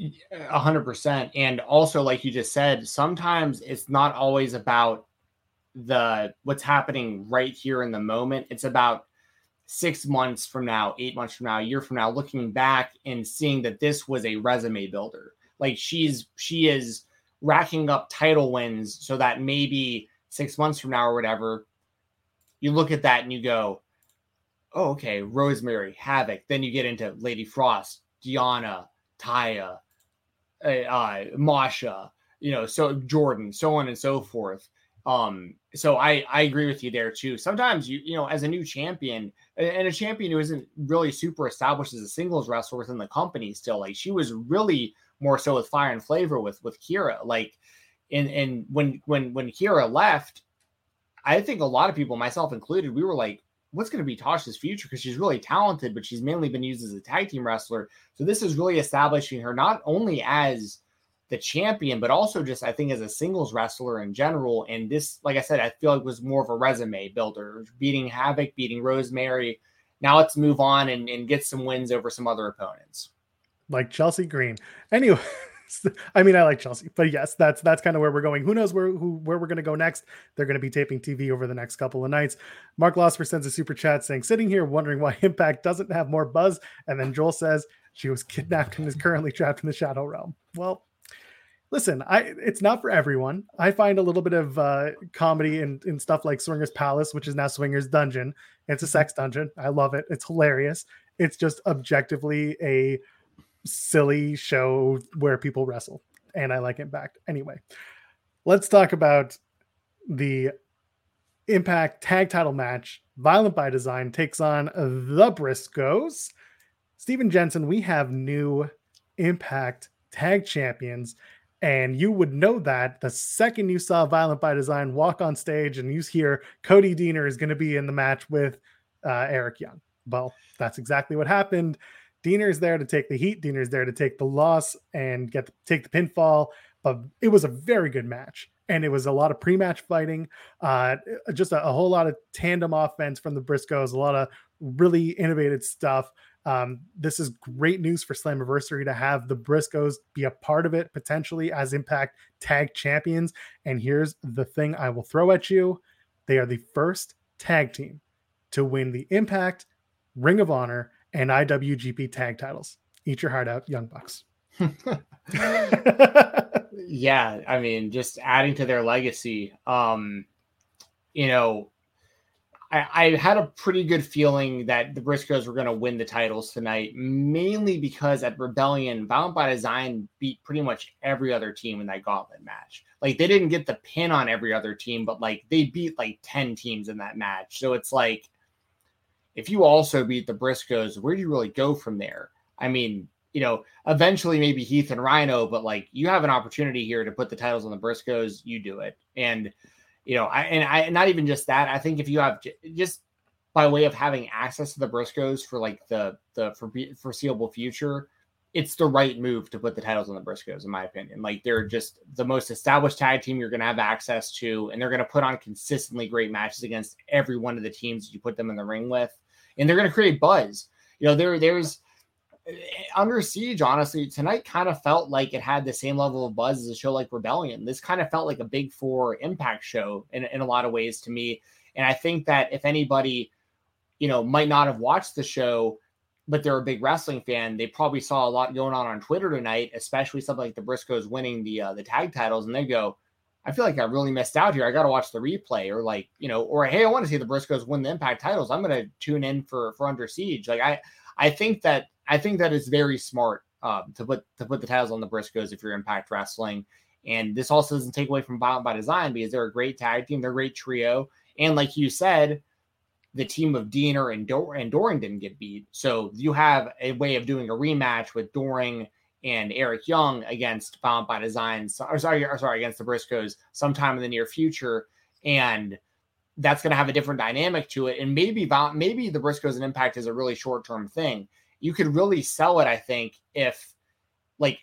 100%. And also, like you just said, sometimes it's not always about what's happening right here in the moment. It's about 6 months from now, 8 months from now, a year from now, looking back and seeing that this was a resume builder. Like she is racking up title wins so that maybe 6 months from now or whatever, you look at that and you go, oh, okay, Rosemary, Havoc. Then you get into Lady Frost, Deonna, Taya, Masha, so Jordan, so on and so forth. So I agree with you there too. Sometimes you as a new champion and a champion who isn't really super established as a singles wrestler within the company still, like she was really more so with Fire and Flavor with Kira, like, and when Kira left, I think a lot of people, myself included, we were like, what's going to be Tasha's future? Because she's really talented, but she's mainly been used as a tag team wrestler. So this is really establishing her not only as the champion, but also just, I think, as a singles wrestler in general. And this, like I said, I feel like was more of a resume builder, beating Havoc, beating Rosemary. Now let's move on and get some wins over some other opponents. Like Chelsea Green. Anyway, I mean, I like Chelsea, but yes, that's kind of where we're going. Who knows where we're going to go next? They're going to be taping TV over the next couple of nights. Mark Losper sends a super chat saying, sitting here wondering why Impact doesn't have more buzz. And then Joel says she was kidnapped and is currently trapped in the Shadow Realm. Well, listen, it's not for everyone. I find a little bit of comedy in stuff like Swingers Palace, which is now Swingers Dungeon. It's a sex dungeon. I love it. It's hilarious. It's just objectively a silly show where people wrestle, and I like Impact. Anyway, let's talk about the Impact tag title match. Violent by Design takes on the Briscoes. Steven Jensen, we have new Impact tag champions. And you would know that the second you saw Violent by Design walk on stage and you hear Cody Deaner is going to be in the match with Eric Young. Well, that's exactly what happened. Deaner is there to take the heat. Deaner is there to take the loss and take the pinfall. But it was a very good match. And it was a lot of pre-match fighting, just a whole lot of tandem offense from the Briscoes, a lot of really innovative stuff. This is great news for Slammiversary to have the Briscoes be a part of it, potentially as Impact tag champions. And here's the thing I will throw at you. They are the first tag team to win the Impact, Ring of Honor, and IWGP tag titles. Eat your heart out, Young Bucks. Yeah. I mean, just adding to their legacy. I had a pretty good feeling that the Briscoes were going to win the titles tonight, mainly because at Rebellion, Violent by Design beat pretty much every other team in that gauntlet match. Like, they didn't get the pin on every other team, but like they beat like 10 teams in that match. So it's like, if you also beat the Briscoes, where do you really go from there? I mean, eventually maybe Heath and Rhino, but like you have an opportunity here to put the titles on the Briscoes, you do it. And I not even just that. I think if you have just by way of having access to the Briscoes for like the foreseeable future, it's the right move to put the titles on the Briscoes, in my opinion. Like, they're just the most established tag team you're going to have access to, and they're going to put on consistently great matches against every one of the teams that you put them in the ring with, and they're going to create buzz. There's Under Siege, honestly, tonight kind of felt like it had the same level of buzz as a show like Rebellion. This kind of felt like a Big Four Impact show in a lot of ways to me. And I think that if anybody, might not have watched the show, but they're a big wrestling fan, they probably saw a lot going on Twitter tonight, especially something like the Briscoes winning the tag titles. And they go, I feel like I really missed out here. I got to watch the replay, or like, or, hey, I want to see the Briscoes win the Impact titles. I'm going to tune in for Under Siege. Like, I think that is very smart to put the titles on the Briscoes if you're Impact Wrestling. And this also doesn't take away from Violent by Design, because they're a great tag team. They're a great trio. And like you said, the team of Deaner and Doering didn't get beat. So you have a way of doing a rematch with Doering and Eric Young against Violent by Design. Against the Briscoes sometime in the near future. And that's going to have a different dynamic to it. And maybe the Briscoes and Impact is a really short-term thing. You could really sell it, I think, if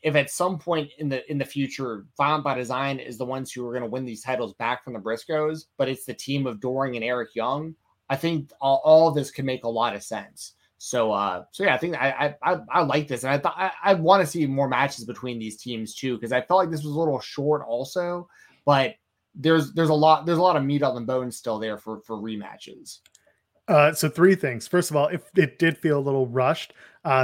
at some point in the future, Violent by Design is the ones who are going to win these titles back from the Briscoes, but it's the team of Doering and Eric Young. I think all of this could make a lot of sense. So yeah, I think I like this, and I want to see more matches between these teams too, because I felt like this was a little short also, but there's a lot of meat on the bone still there for rematches. So three things. First of all, if it did feel a little rushed,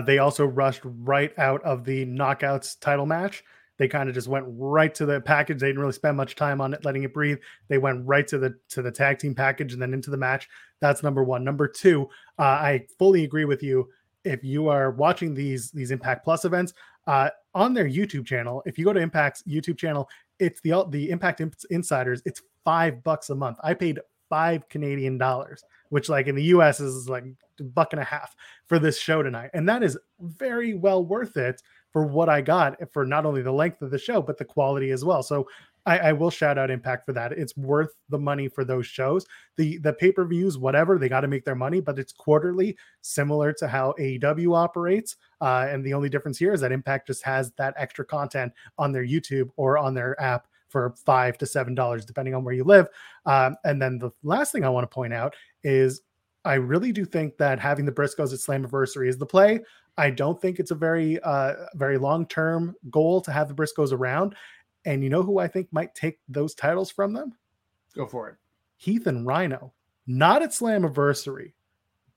they also rushed right out of the Knockouts title match. They kind of just went right to the package. They didn't really spend much time on it, letting it breathe. They went right to the tag team package and then into the match. That's number one. Number two, I fully agree with you. If you are watching these Impact Plus events, on their YouTube channel. If you go to Impact's YouTube channel, it's the Impact Insiders. It's $5 a month. I paid $5 Canadian dollars, which like in the US is like $1.50 for this show tonight. And that is very well worth it for what I got, for not only the length of the show, but the quality as well. So I will shout out Impact for that. It's worth the money for those shows. The pay-per-views, whatever, they got to make their money, but it's quarterly, similar to how AEW operates. And the only difference here is that Impact just has that extra content on their YouTube or on their app for $5 to $7, depending on where you live. And then the last thing I want to point out is I really do think that having the Briscoes at Slammiversary is the play. I don't think it's a very, very long-term goal to have the Briscoes around. And you know who I think might take those titles from them? Go for it. Heath and Rhino. Not at Slammiversary,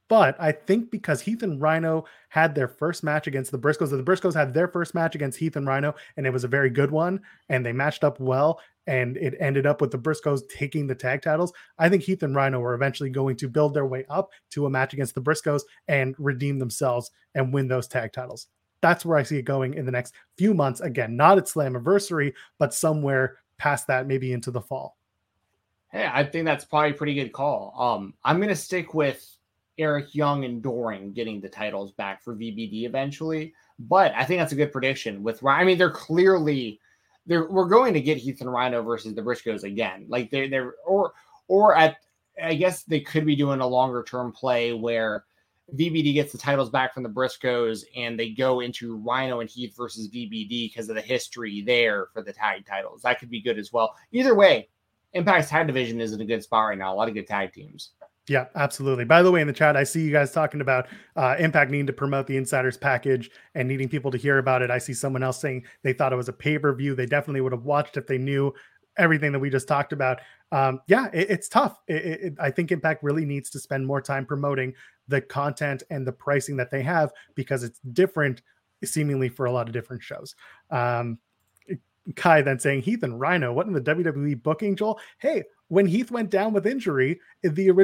but I think because Heath and Rhino had their first match against the Briscoes, the Briscoes had their first match against Heath and Rhino, and it was a very good one, and they matched up well, and it ended up with the Briscoes taking the tag titles. I think Heath and Rhino are eventually going to build their way up to a match against the Briscoes and redeem themselves and win those tag titles. That's where I see it going in the next few months. Again, not at Slammiversary, but somewhere past that, maybe into the fall. Hey, I think that's probably a pretty good call. I'm going to stick with Eric Young and Doring getting the titles back for VBD eventually, but I think that's a good prediction. With I mean, they're clearly we're going to get Heath and Rhino versus the Briscoes again. Like they're or at I guess they could be doing a longer term play where VBD gets the titles back from the Briscoes and they go into Rhino and Heath versus VBD because of the history there for the tag titles. That could be good as well. Either way, Impact's tag division is in a good spot right now. A lot of good tag teams. Yeah, absolutely. By the way, in the chat, I see you guys talking about Impact needing to promote the Insiders package and needing people to hear about it. I see someone else saying they thought it was a pay-per-view. They definitely would have watched if they knew everything that we just talked about. Yeah, it's tough. I think Impact really needs to spend more time promoting the content and the pricing that they have because it's different seemingly for a lot of different shows. Kai then saying Heath and Rhino, what in the WWE booking, Joel? Hey, when Heath went down with injury, there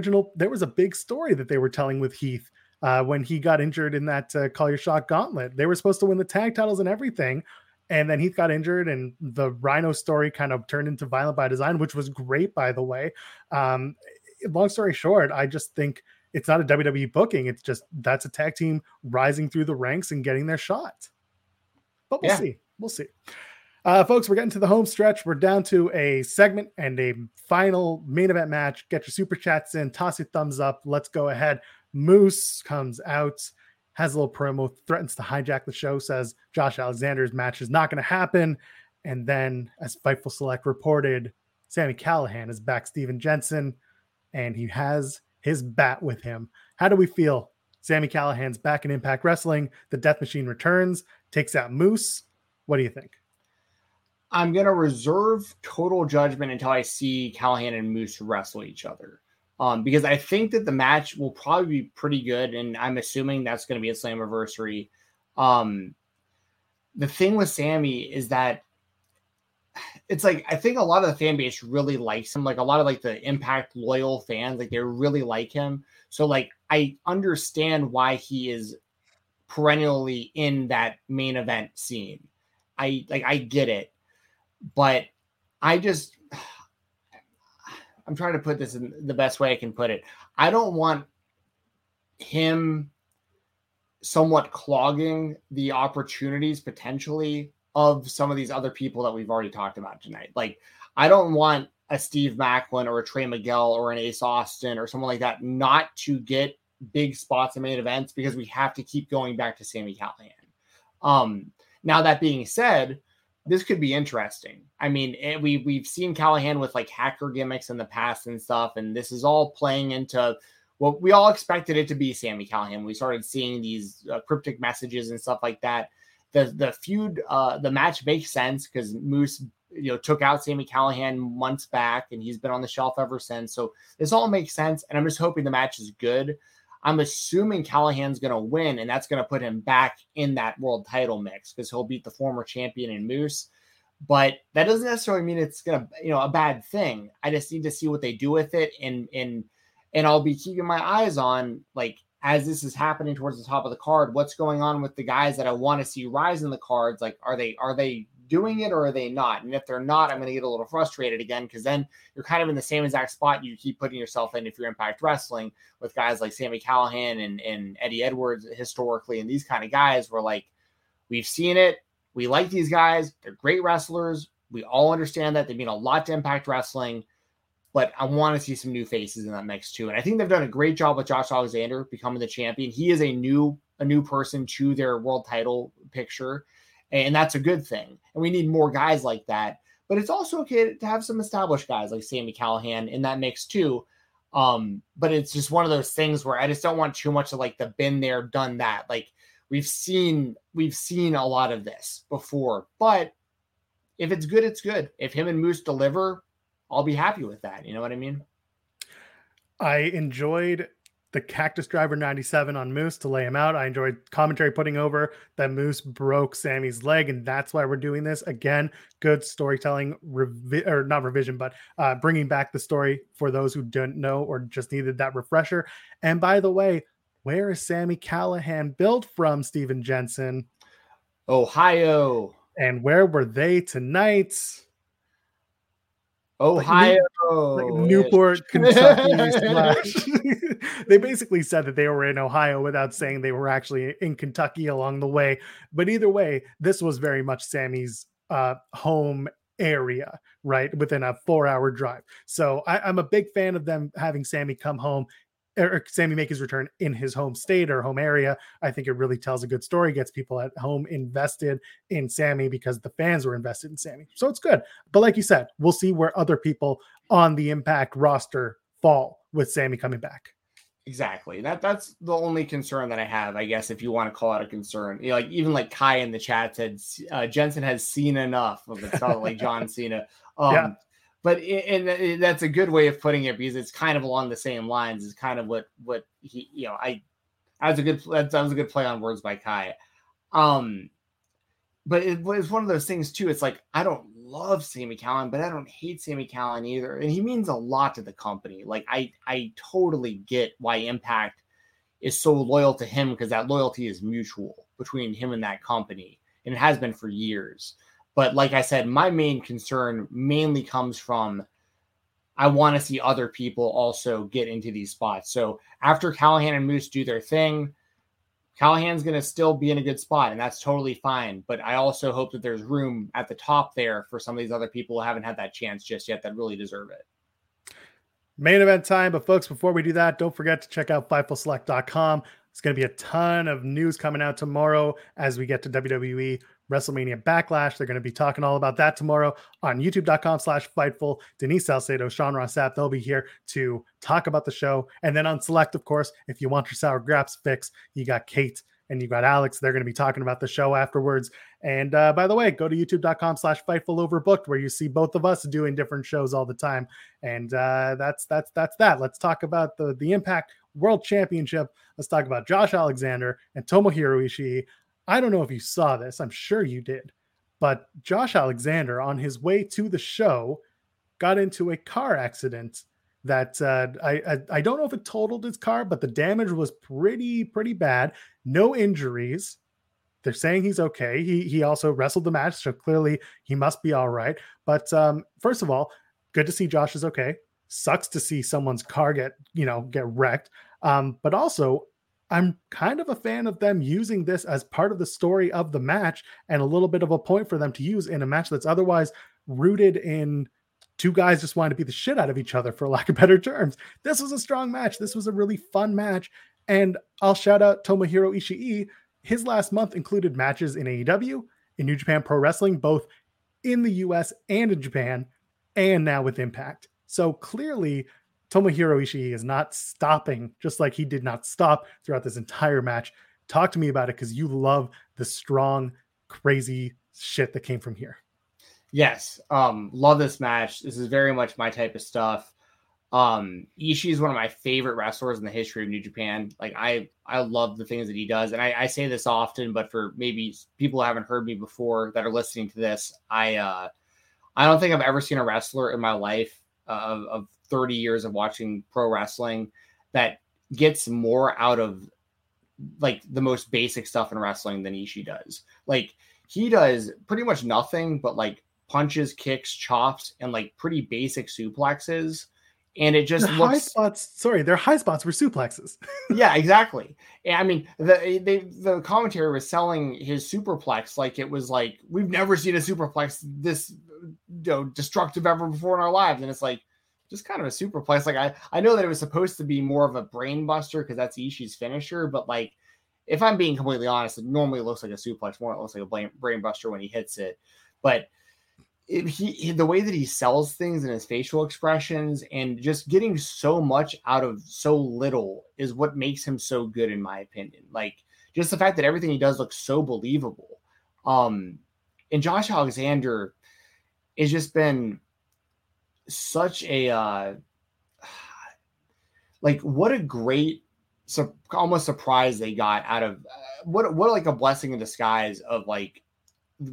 was a big story that they were telling with Heath when he got injured in that Call Your Shot gauntlet. They were supposed to win the tag titles and everything. And then Heath got injured and the Rhino story kind of turned into Violent by Design, which was great, by the way. Long story short, I just think it's not a WWE booking. It's just that's a tag team rising through the ranks and getting their shot. But we'll see. We'll see. Folks, we're getting to the home stretch. We're down to a segment and a final main event match. Get your super chats in. Toss your thumbs up. Let's go ahead. Moose comes out, has a little promo, threatens to hijack the show, says Josh Alexander's match is not going to happen. And then, as Fightful Select reported, Sami Callihan is back, Steven Jensen, and he has his bat with him. How do we feel? Sami Callihan's back in Impact Wrestling. The Death Machine returns, takes out Moose. What do you think? I'm going to reserve total judgment until I see Callihan and Moose wrestle each other. Because I think that the match will probably be pretty good. And I'm assuming that's going to be a Slammiversary. The thing with Sami is that it's like, I think a lot of the fan base really likes him. Like a lot of like the Impact loyal fans, like they really like him. So like, I understand why he is perennially in that main event scene. I get it. But I'm trying to put this in the best way I can put it. I don't want him somewhat clogging the opportunities potentially of some of these other people that we've already talked about tonight. Like, I don't want a Steve Maclin or a Trey Miguel or an Ace Austin or someone like that not to get big spots in main events because we have to keep going back to Sami Callihan. Now, that being said, this could be interesting. I mean, we've seen Callihan with like hacker gimmicks in the past and stuff, and this is all playing into what we all expected it to be. Sami Callihan. We started seeing these cryptic messages and stuff like that. The feud, the match makes sense because Moose, took out Sami Callihan months back, and he's been on the shelf ever since. So this all makes sense, and I'm just hoping the match is good. I'm assuming Callahan's going to win, and that's going to put him back in that world title mix because he'll beat the former champion in Moose. But that doesn't necessarily mean it's going to, a bad thing. I just need to see what they do with it, and I'll be keeping my eyes on like as this is happening towards the top of the card, what's going on with the guys that I want to see rise in the cards? Like, are they doing it or are they not? And if they're not, I'm going to get a little frustrated again, because then you're kind of in the same exact spot you keep putting yourself in if you're Impact Wrestling, with guys like Sami Callihan and Eddie Edwards historically, and these kind of guys were like, we've seen it. We like these guys. They're great wrestlers. We all understand that. They mean a lot to Impact Wrestling. But I want to see some new faces in that mix too. And I think they've done a great job with Josh Alexander becoming the champion. He is a new person to their world title picture. And that's a good thing. And we need more guys like that. But it's also okay to have some established guys like Sami Callihan in that mix too. But it's just one of those things where I just don't want too much of like the been there, done that. Like we've seen a lot of this before. But if it's good, it's good. If him and Moose deliver, I'll be happy with that. You know what I mean? I enjoyed the Cactus Driver 97 on Moose to lay him out. I enjoyed commentary putting over that Moose broke Sammy's leg, and that's why we're doing this. Again, good storytelling, bringing back the story for those who didn't know or just needed that refresher. And by the way, where is Sami Callihan built from, Steven Jensen? Ohio. And where were they tonight? Ohio, like Newport, Kentucky. They basically said that they were in Ohio without saying they were actually in Kentucky along the way. But either way, this was very much Sammy's home area, right? Within a 4-hour drive. So I'm a big fan of them having Sami come home, or Sami make his return in his home state or home area. I think it really tells a good story, gets people at home invested in Sami because the fans were invested in Sami. So it's good. But like you said, we'll see where other people on the Impact roster fall with Sami coming back. Exactly. That's the only concern that I have, I guess, if you want to call it a concern. You know, like even like Kai in the chat said, Jensen has seen enough of it, like John Cena. Yeah. But and that's a good way of putting it, because it's kind of along the same lines. Is kind of what he, you know, that was a good play on words by Kai. But it's one of those things too. It's like, I don't love Sami Callihan, but I don't hate Sami Callihan either. And he means a lot to the company. Like I totally get why Impact is so loyal to him, because that loyalty is mutual between him and that company, and it has been for years. But like I said, my main concern mainly comes from, I want to see other people also get into these spots. So after Callihan and Moose do their thing, Callahan's going to still be in a good spot, and that's totally fine. But I also hope that there's room at the top there for some of these other people who haven't had that chance just yet that really deserve it. Main event time. But folks, before we do that, don't forget to check out FightfulSelect.com. It's going to be a ton of news coming out tomorrow as we get to WWE WrestleMania Backlash. They're going to be talking all about that tomorrow on youtube.com/Fightful. Denise Salcedo, Sean Ross Sapp, they'll be here to talk about the show. And then on Select, of course, if you want your sour grapes fix, you got Kate and you got Alex. They're going to be talking about the show afterwards. And by the way, go to youtube.com/Fightful Overbooked, where you see both of us doing different shows all the time. And that's that. Let's talk about the Impact World Championship. Let's talk about Josh Alexander and Tomohiro Ishii. I don't know if you saw this. I'm sure you did. But Josh Alexander, on his way to the show, got into a car accident that I don't know if it totaled his car, but the damage was pretty bad. No injuries. They're saying he's okay. He also wrestled the match, so clearly he must be all right. But first of all, good to see Josh is okay. Sucks to see someone's car get wrecked. But also, I'm kind of a fan of them using this as part of the story of the match, and a little bit of a point for them to use in a match that's otherwise rooted in two guys just wanting to beat the shit out of each other, for lack of better terms. This was a strong match. This was a really fun match. And I'll shout out Tomohiro Ishii. His last month included matches in AEW, in New Japan Pro Wrestling, both in the US and in Japan, and now with Impact. So clearly, Tomohiro Ishii is not stopping, just like he did not stop throughout this entire match. Talk to me about it, because you love the strong, crazy shit that came from here. Yes. Love this match. This is very much my type of stuff. Ishii is one of my favorite wrestlers in the history of New Japan. Like I love the things that he does. And I say this often, but for maybe people who haven't heard me before that are listening to this, I don't think I've ever seen a wrestler in my life of 30 years of watching pro wrestling that gets more out of like the most basic stuff in wrestling than Ishii does. Like he does pretty much nothing but like punches, kicks, chops, and like pretty basic suplexes. And it just looks high spots. Sorry, their high spots were suplexes. Yeah, exactly. And, I mean, the commentary was selling his superplex like it was like we've never seen a superplex this destructive ever before in our lives, and it's like just kind of a superplex. Like I know that it was supposed to be more of a brain buster because that's Ishii's finisher, but like if I'm being completely honest, it normally looks like a suplex more. It looks like a brain buster when he hits it, but. The way that he sells things and his facial expressions and just getting so much out of so little is what makes him so good, in my opinion. Like just the fact that everything he does looks so believable. And Josh Alexander has just been such a, like what a great, almost surprise they got out of what like a blessing in disguise of like,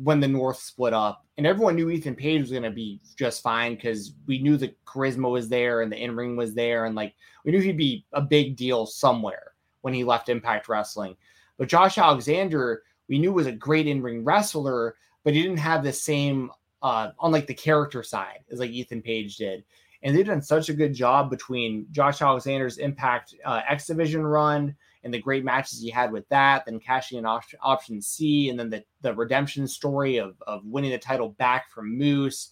when the North split up and everyone knew Ethan Page was going to be just fine. Cause we knew the charisma was there and the in-ring was there. And like, we knew he'd be a big deal somewhere when he left Impact Wrestling, but Josh Alexander, we knew was a great in-ring wrestler, but he didn't have the same, on like the character side as like Ethan Page did. And they've done such a good job between Josh Alexander's Impact X Division run and the great matches he had with that, then cashing in option C, and then the redemption story of winning the title back from Moose.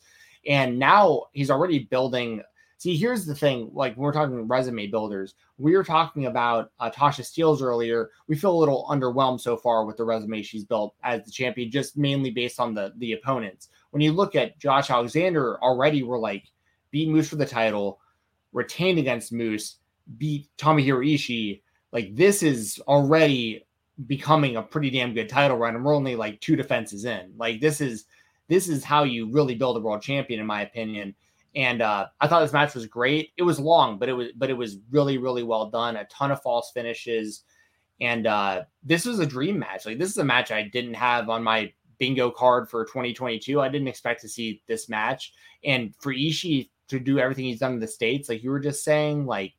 And now he's already building. See, here's the thing. Like when we're talking resume builders, we were talking about Tasha Steelz earlier. We feel a little underwhelmed so far with the resume she's built as the champion, just mainly based on the opponents. When you look at Josh Alexander already, we're like, beat Moose for the title, retained against Moose, beat Tomohiro Ishii. Like this is already becoming a pretty damn good title run. And we're only like 2 defenses in. Like this is how you really build a world champion, in my opinion. And I thought this match was great. It was long, but it was really, really well done. A ton of false finishes. And this was a dream match. Like this is a match I didn't have on my bingo card for 2022. I didn't expect to see this match. And for Ishii to do everything he's done in the States, like you were just saying, like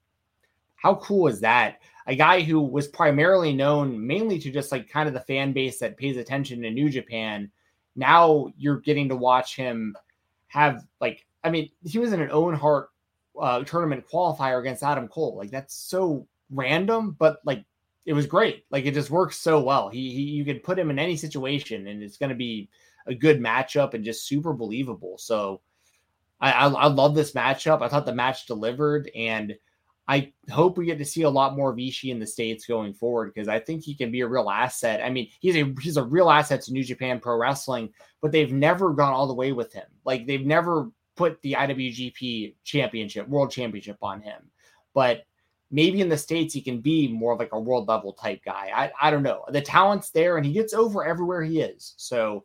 how cool is that? A guy who was primarily known mainly to just like kind of the fan base that pays attention to New Japan. Now you're getting to watch him have like, I mean, he was in an Owen Hart tournament qualifier against Adam Cole. Like that's so random, but like it was great. Like it just works so well. He you could put him in any situation and it's going to be a good matchup and just super believable. So I love this matchup. I thought the match delivered, and I hope we get to see a lot more of Ishii in the States going forward, because I think he can be a real asset. I mean, he's a real asset to New Japan Pro Wrestling, but they've never gone all the way with him. Like they've never put the IWGP Championship, World Championship on him. But maybe in the States he can be more of like a world level type guy. I don't know. The talent's there, and he gets over everywhere he is. So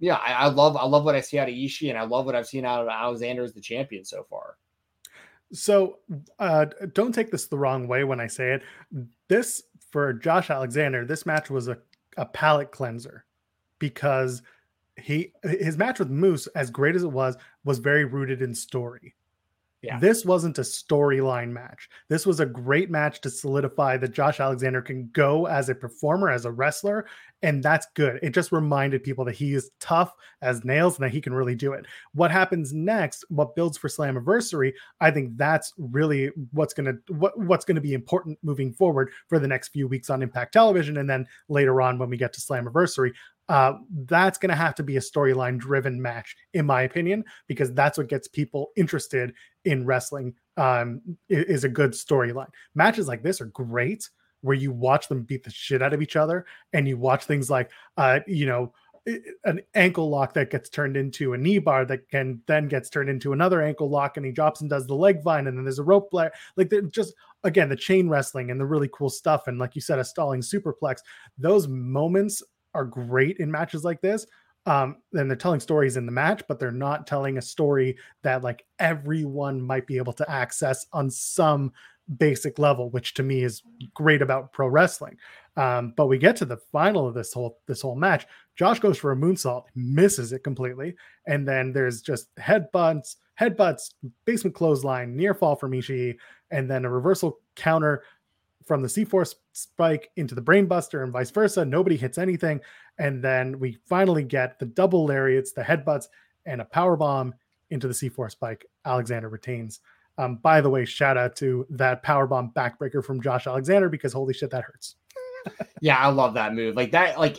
yeah, I love what I see out of Ishii, and I love what I've seen out of Alexander as the champion so far. So don't take this the wrong way when I say it. This, for Josh Alexander, this match was a palate cleanser, because his match with Moose, as great as it was very rooted in story. Yeah. This wasn't a storyline match. This was a great match to solidify that Josh Alexander can go as a performer, as a wrestler, and that's good. It just reminded people that he is tough as nails and that he can really do it. What happens next, what builds for Slammiversary, I think that's really what's going to be important moving forward for the next few weeks on Impact Television, and then later on when we get to Slammiversary. That's going to have to be a storyline driven match, in my opinion, because that's what gets people interested in wrestling, is a good storyline. Matches like this are great, where you watch them beat the shit out of each other, and you watch things like, an ankle lock that gets turned into a knee bar that can then gets turned into another ankle lock, and he drops and does the leg vine, and then there's a rope flare. Like they're just, again, the chain wrestling and the really cool stuff. And like you said, a stalling superplex, those moments are great in matches like this. And they're telling stories in the match, but they're not telling a story that like everyone might be able to access on some basic level, which to me is great about pro wrestling. But we get to the final of this whole match. Josh goes for a moonsault, misses it completely. And then there's just headbutts, basement clothesline, near fall from Ishii, and then a reversal counter from the C4 spike into the brainbuster and vice versa. Nobody hits anything. And then we finally get the double lariats, the headbutts, and a powerbomb into the C4 spike. Alexander retains. By the way, shout out to that powerbomb backbreaker from Josh Alexander, because holy shit, that hurts. Yeah, I love that move. Like that, like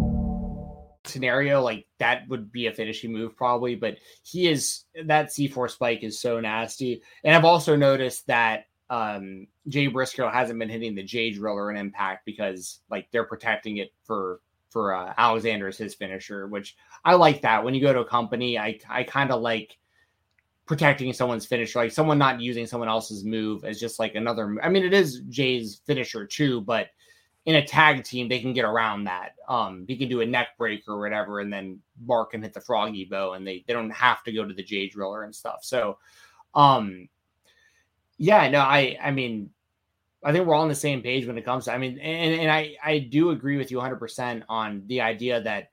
Scenario like that would be a finishing move probably, but he is, that C4 spike is so nasty. And I've also noticed that Jay Briscoe hasn't been hitting the J driller in Impact because like they're protecting it for Alexander as his finisher, which I like that. When you go to a company, I kind of like protecting someone's finisher, like someone not using someone else's move as just like another. I mean, it is Jay's finisher too, but in a tag team, they can get around that. He can do a neck break or whatever, and then Mark can hit the froggy bow, and they don't have to go to the J driller and stuff. So, I mean, I think we're all on the same page when it comes to, I mean, and I do agree with you 100% on the idea that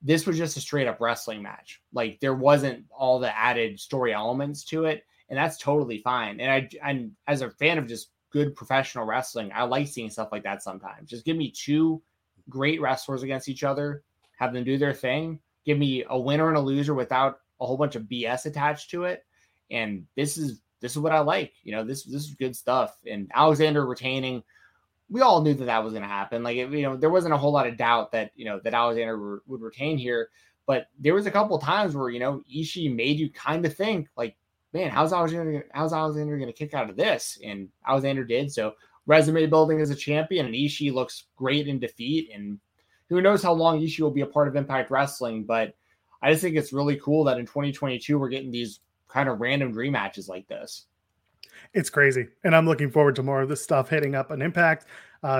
this was just a straight up wrestling match. Like there wasn't all the added story elements to it, and that's totally fine. And I'm as a fan of just good professional wrestling, I like seeing stuff like that sometimes. Just give me two great wrestlers against each other, have them do their thing. Give me a winner and a loser without a whole bunch of BS attached to it. And this is what I like. You know, this is good stuff. And Alexander retaining, we all knew that was going to happen. Like, you know, there wasn't a whole lot of doubt that, you know, that Alexander would retain here, but there was a couple of times where, you know, Ishii made you kind of think like, man, how's Alexander going to kick out of this? And Alexander did. So resume building as a champion, and Ishii looks great in defeat. And who knows how long Ishii will be a part of Impact Wrestling. But I just think it's really cool that in 2022, we're getting these kind of random dream matches like this. It's crazy. And I'm looking forward to more of this stuff hitting up on Impact.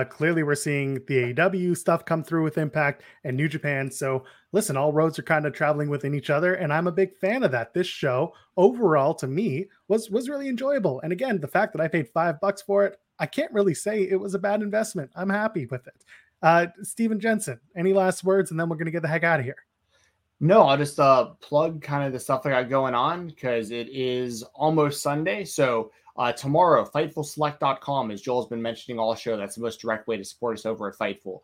Clearly, we're seeing the AEW stuff come through with Impact and New Japan. So listen, all roads are kind of traveling within each other, and I'm a big fan of that. This show overall to me was really enjoyable. And again, the fact that I paid $5 for it, I can't really say it was a bad investment. I'm happy with it. Steven Jensen, any last words? And then we're going to get the heck out of here. No, I'll just plug kind of the stuff I got going on because it is almost Sunday. So tomorrow, FightfulSelect.com, as Joel's been mentioning all show, that's the most direct way to support us over at Fightful.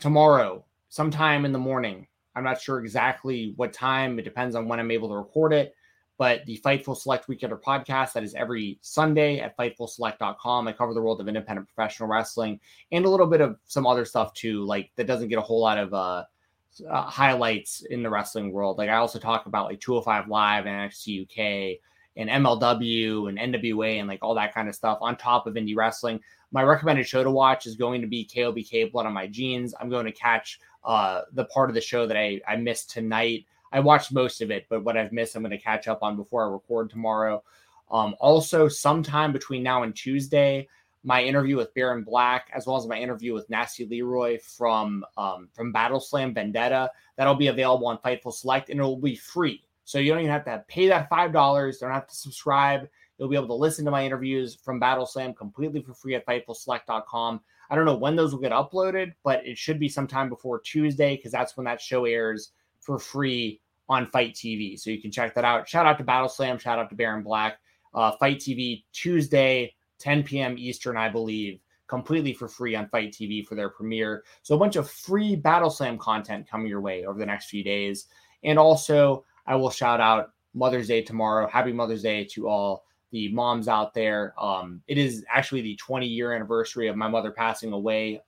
Tomorrow, sometime in the morning, I'm not sure exactly what time. It depends on when I'm able to record it. But the Fightful Select Weekender podcast, that is every Sunday at FightfulSelect.com. I cover the world of independent professional wrestling and a little bit of some other stuff too, like that doesn't get a whole lot of highlights in the wrestling world. Like I also talk about like 205 Live and NXT UK and MLW and NWA and like all that kind of stuff on top of indie wrestling. My recommended show to watch is going to be KOBK Blood on My Jeans. I'm going to catch the part of the show that I missed tonight. I watched most of it, but what I've missed, I'm going to catch up on before I record tomorrow. Also sometime between now and Tuesday, my interview with Baron Black, as well as my interview with Nasty Leroy from Battle Slam Vendetta. That'll be available on Fightful Select, and it'll be free. So you don't even have to pay that $5. You don't have to subscribe. You'll be able to listen to my interviews from Battle Slam completely for free at FightfulSelect.com. I don't know when those will get uploaded, but it should be sometime before Tuesday because that's when that show airs for free on Fight TV. So you can check that out. Shout out to Battle Slam. Shout out to Baron Black. Fight TV Tuesday, 10 p.m. Eastern, I believe, completely for free on Fight TV for their premiere. So a bunch of free Battle Slam content coming your way over the next few days. And also, I will shout out Mother's Day tomorrow. Happy Mother's Day to all the moms out there. It is actually the 20-year anniversary of my mother passing away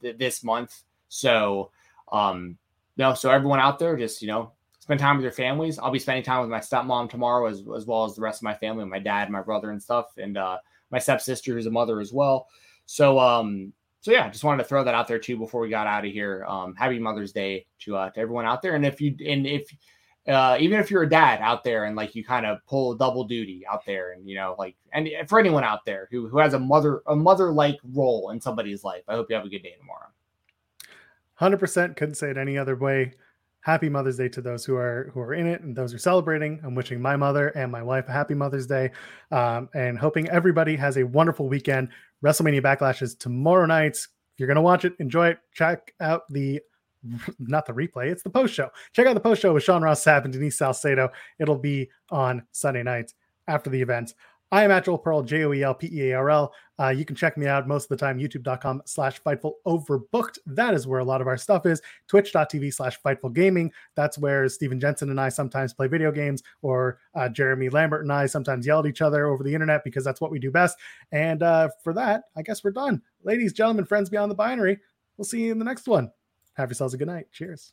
this month. So everyone out there, just, you know, spend time with your families. I'll be spending time with my stepmom tomorrow as well as the rest of my family, my dad, my brother and stuff, and my stepsister who's a mother as well. So So yeah, just wanted to throw that out there too before we got out of here. Happy Mother's Day to everyone out there. And even if you're a dad out there and like you kind of pull double duty out there, and you know, like, and for anyone out there who has a mother like role in somebody's life, I hope you have a good day tomorrow. 100%, couldn't say it any other way. Happy Mother's Day to those who are in it and those who are celebrating. I'm wishing my mother and my wife a happy Mother's Day, and hoping everybody has a wonderful weekend. WrestleMania Backlash is tomorrow night. If you're going to watch it, enjoy it. Check out the post show. Check out the post show with Sean Ross Sapp and Denise Salcedo. It'll be on Sunday night after the event. I am at Joel Pearl, JoelPearl. You can check me out most of the time, youtube.com/FightfulOverbooked. That is where a lot of our stuff is. Twitch.tv/FightfulGaming. That's where Steven Jensen and I sometimes play video games, or Jeremy Lambert and I sometimes yell at each other over the internet because that's what we do best. And for that, I guess we're done. Ladies, gentlemen, friends beyond the binary, we'll see you in the next one. Have yourselves a good night. Cheers.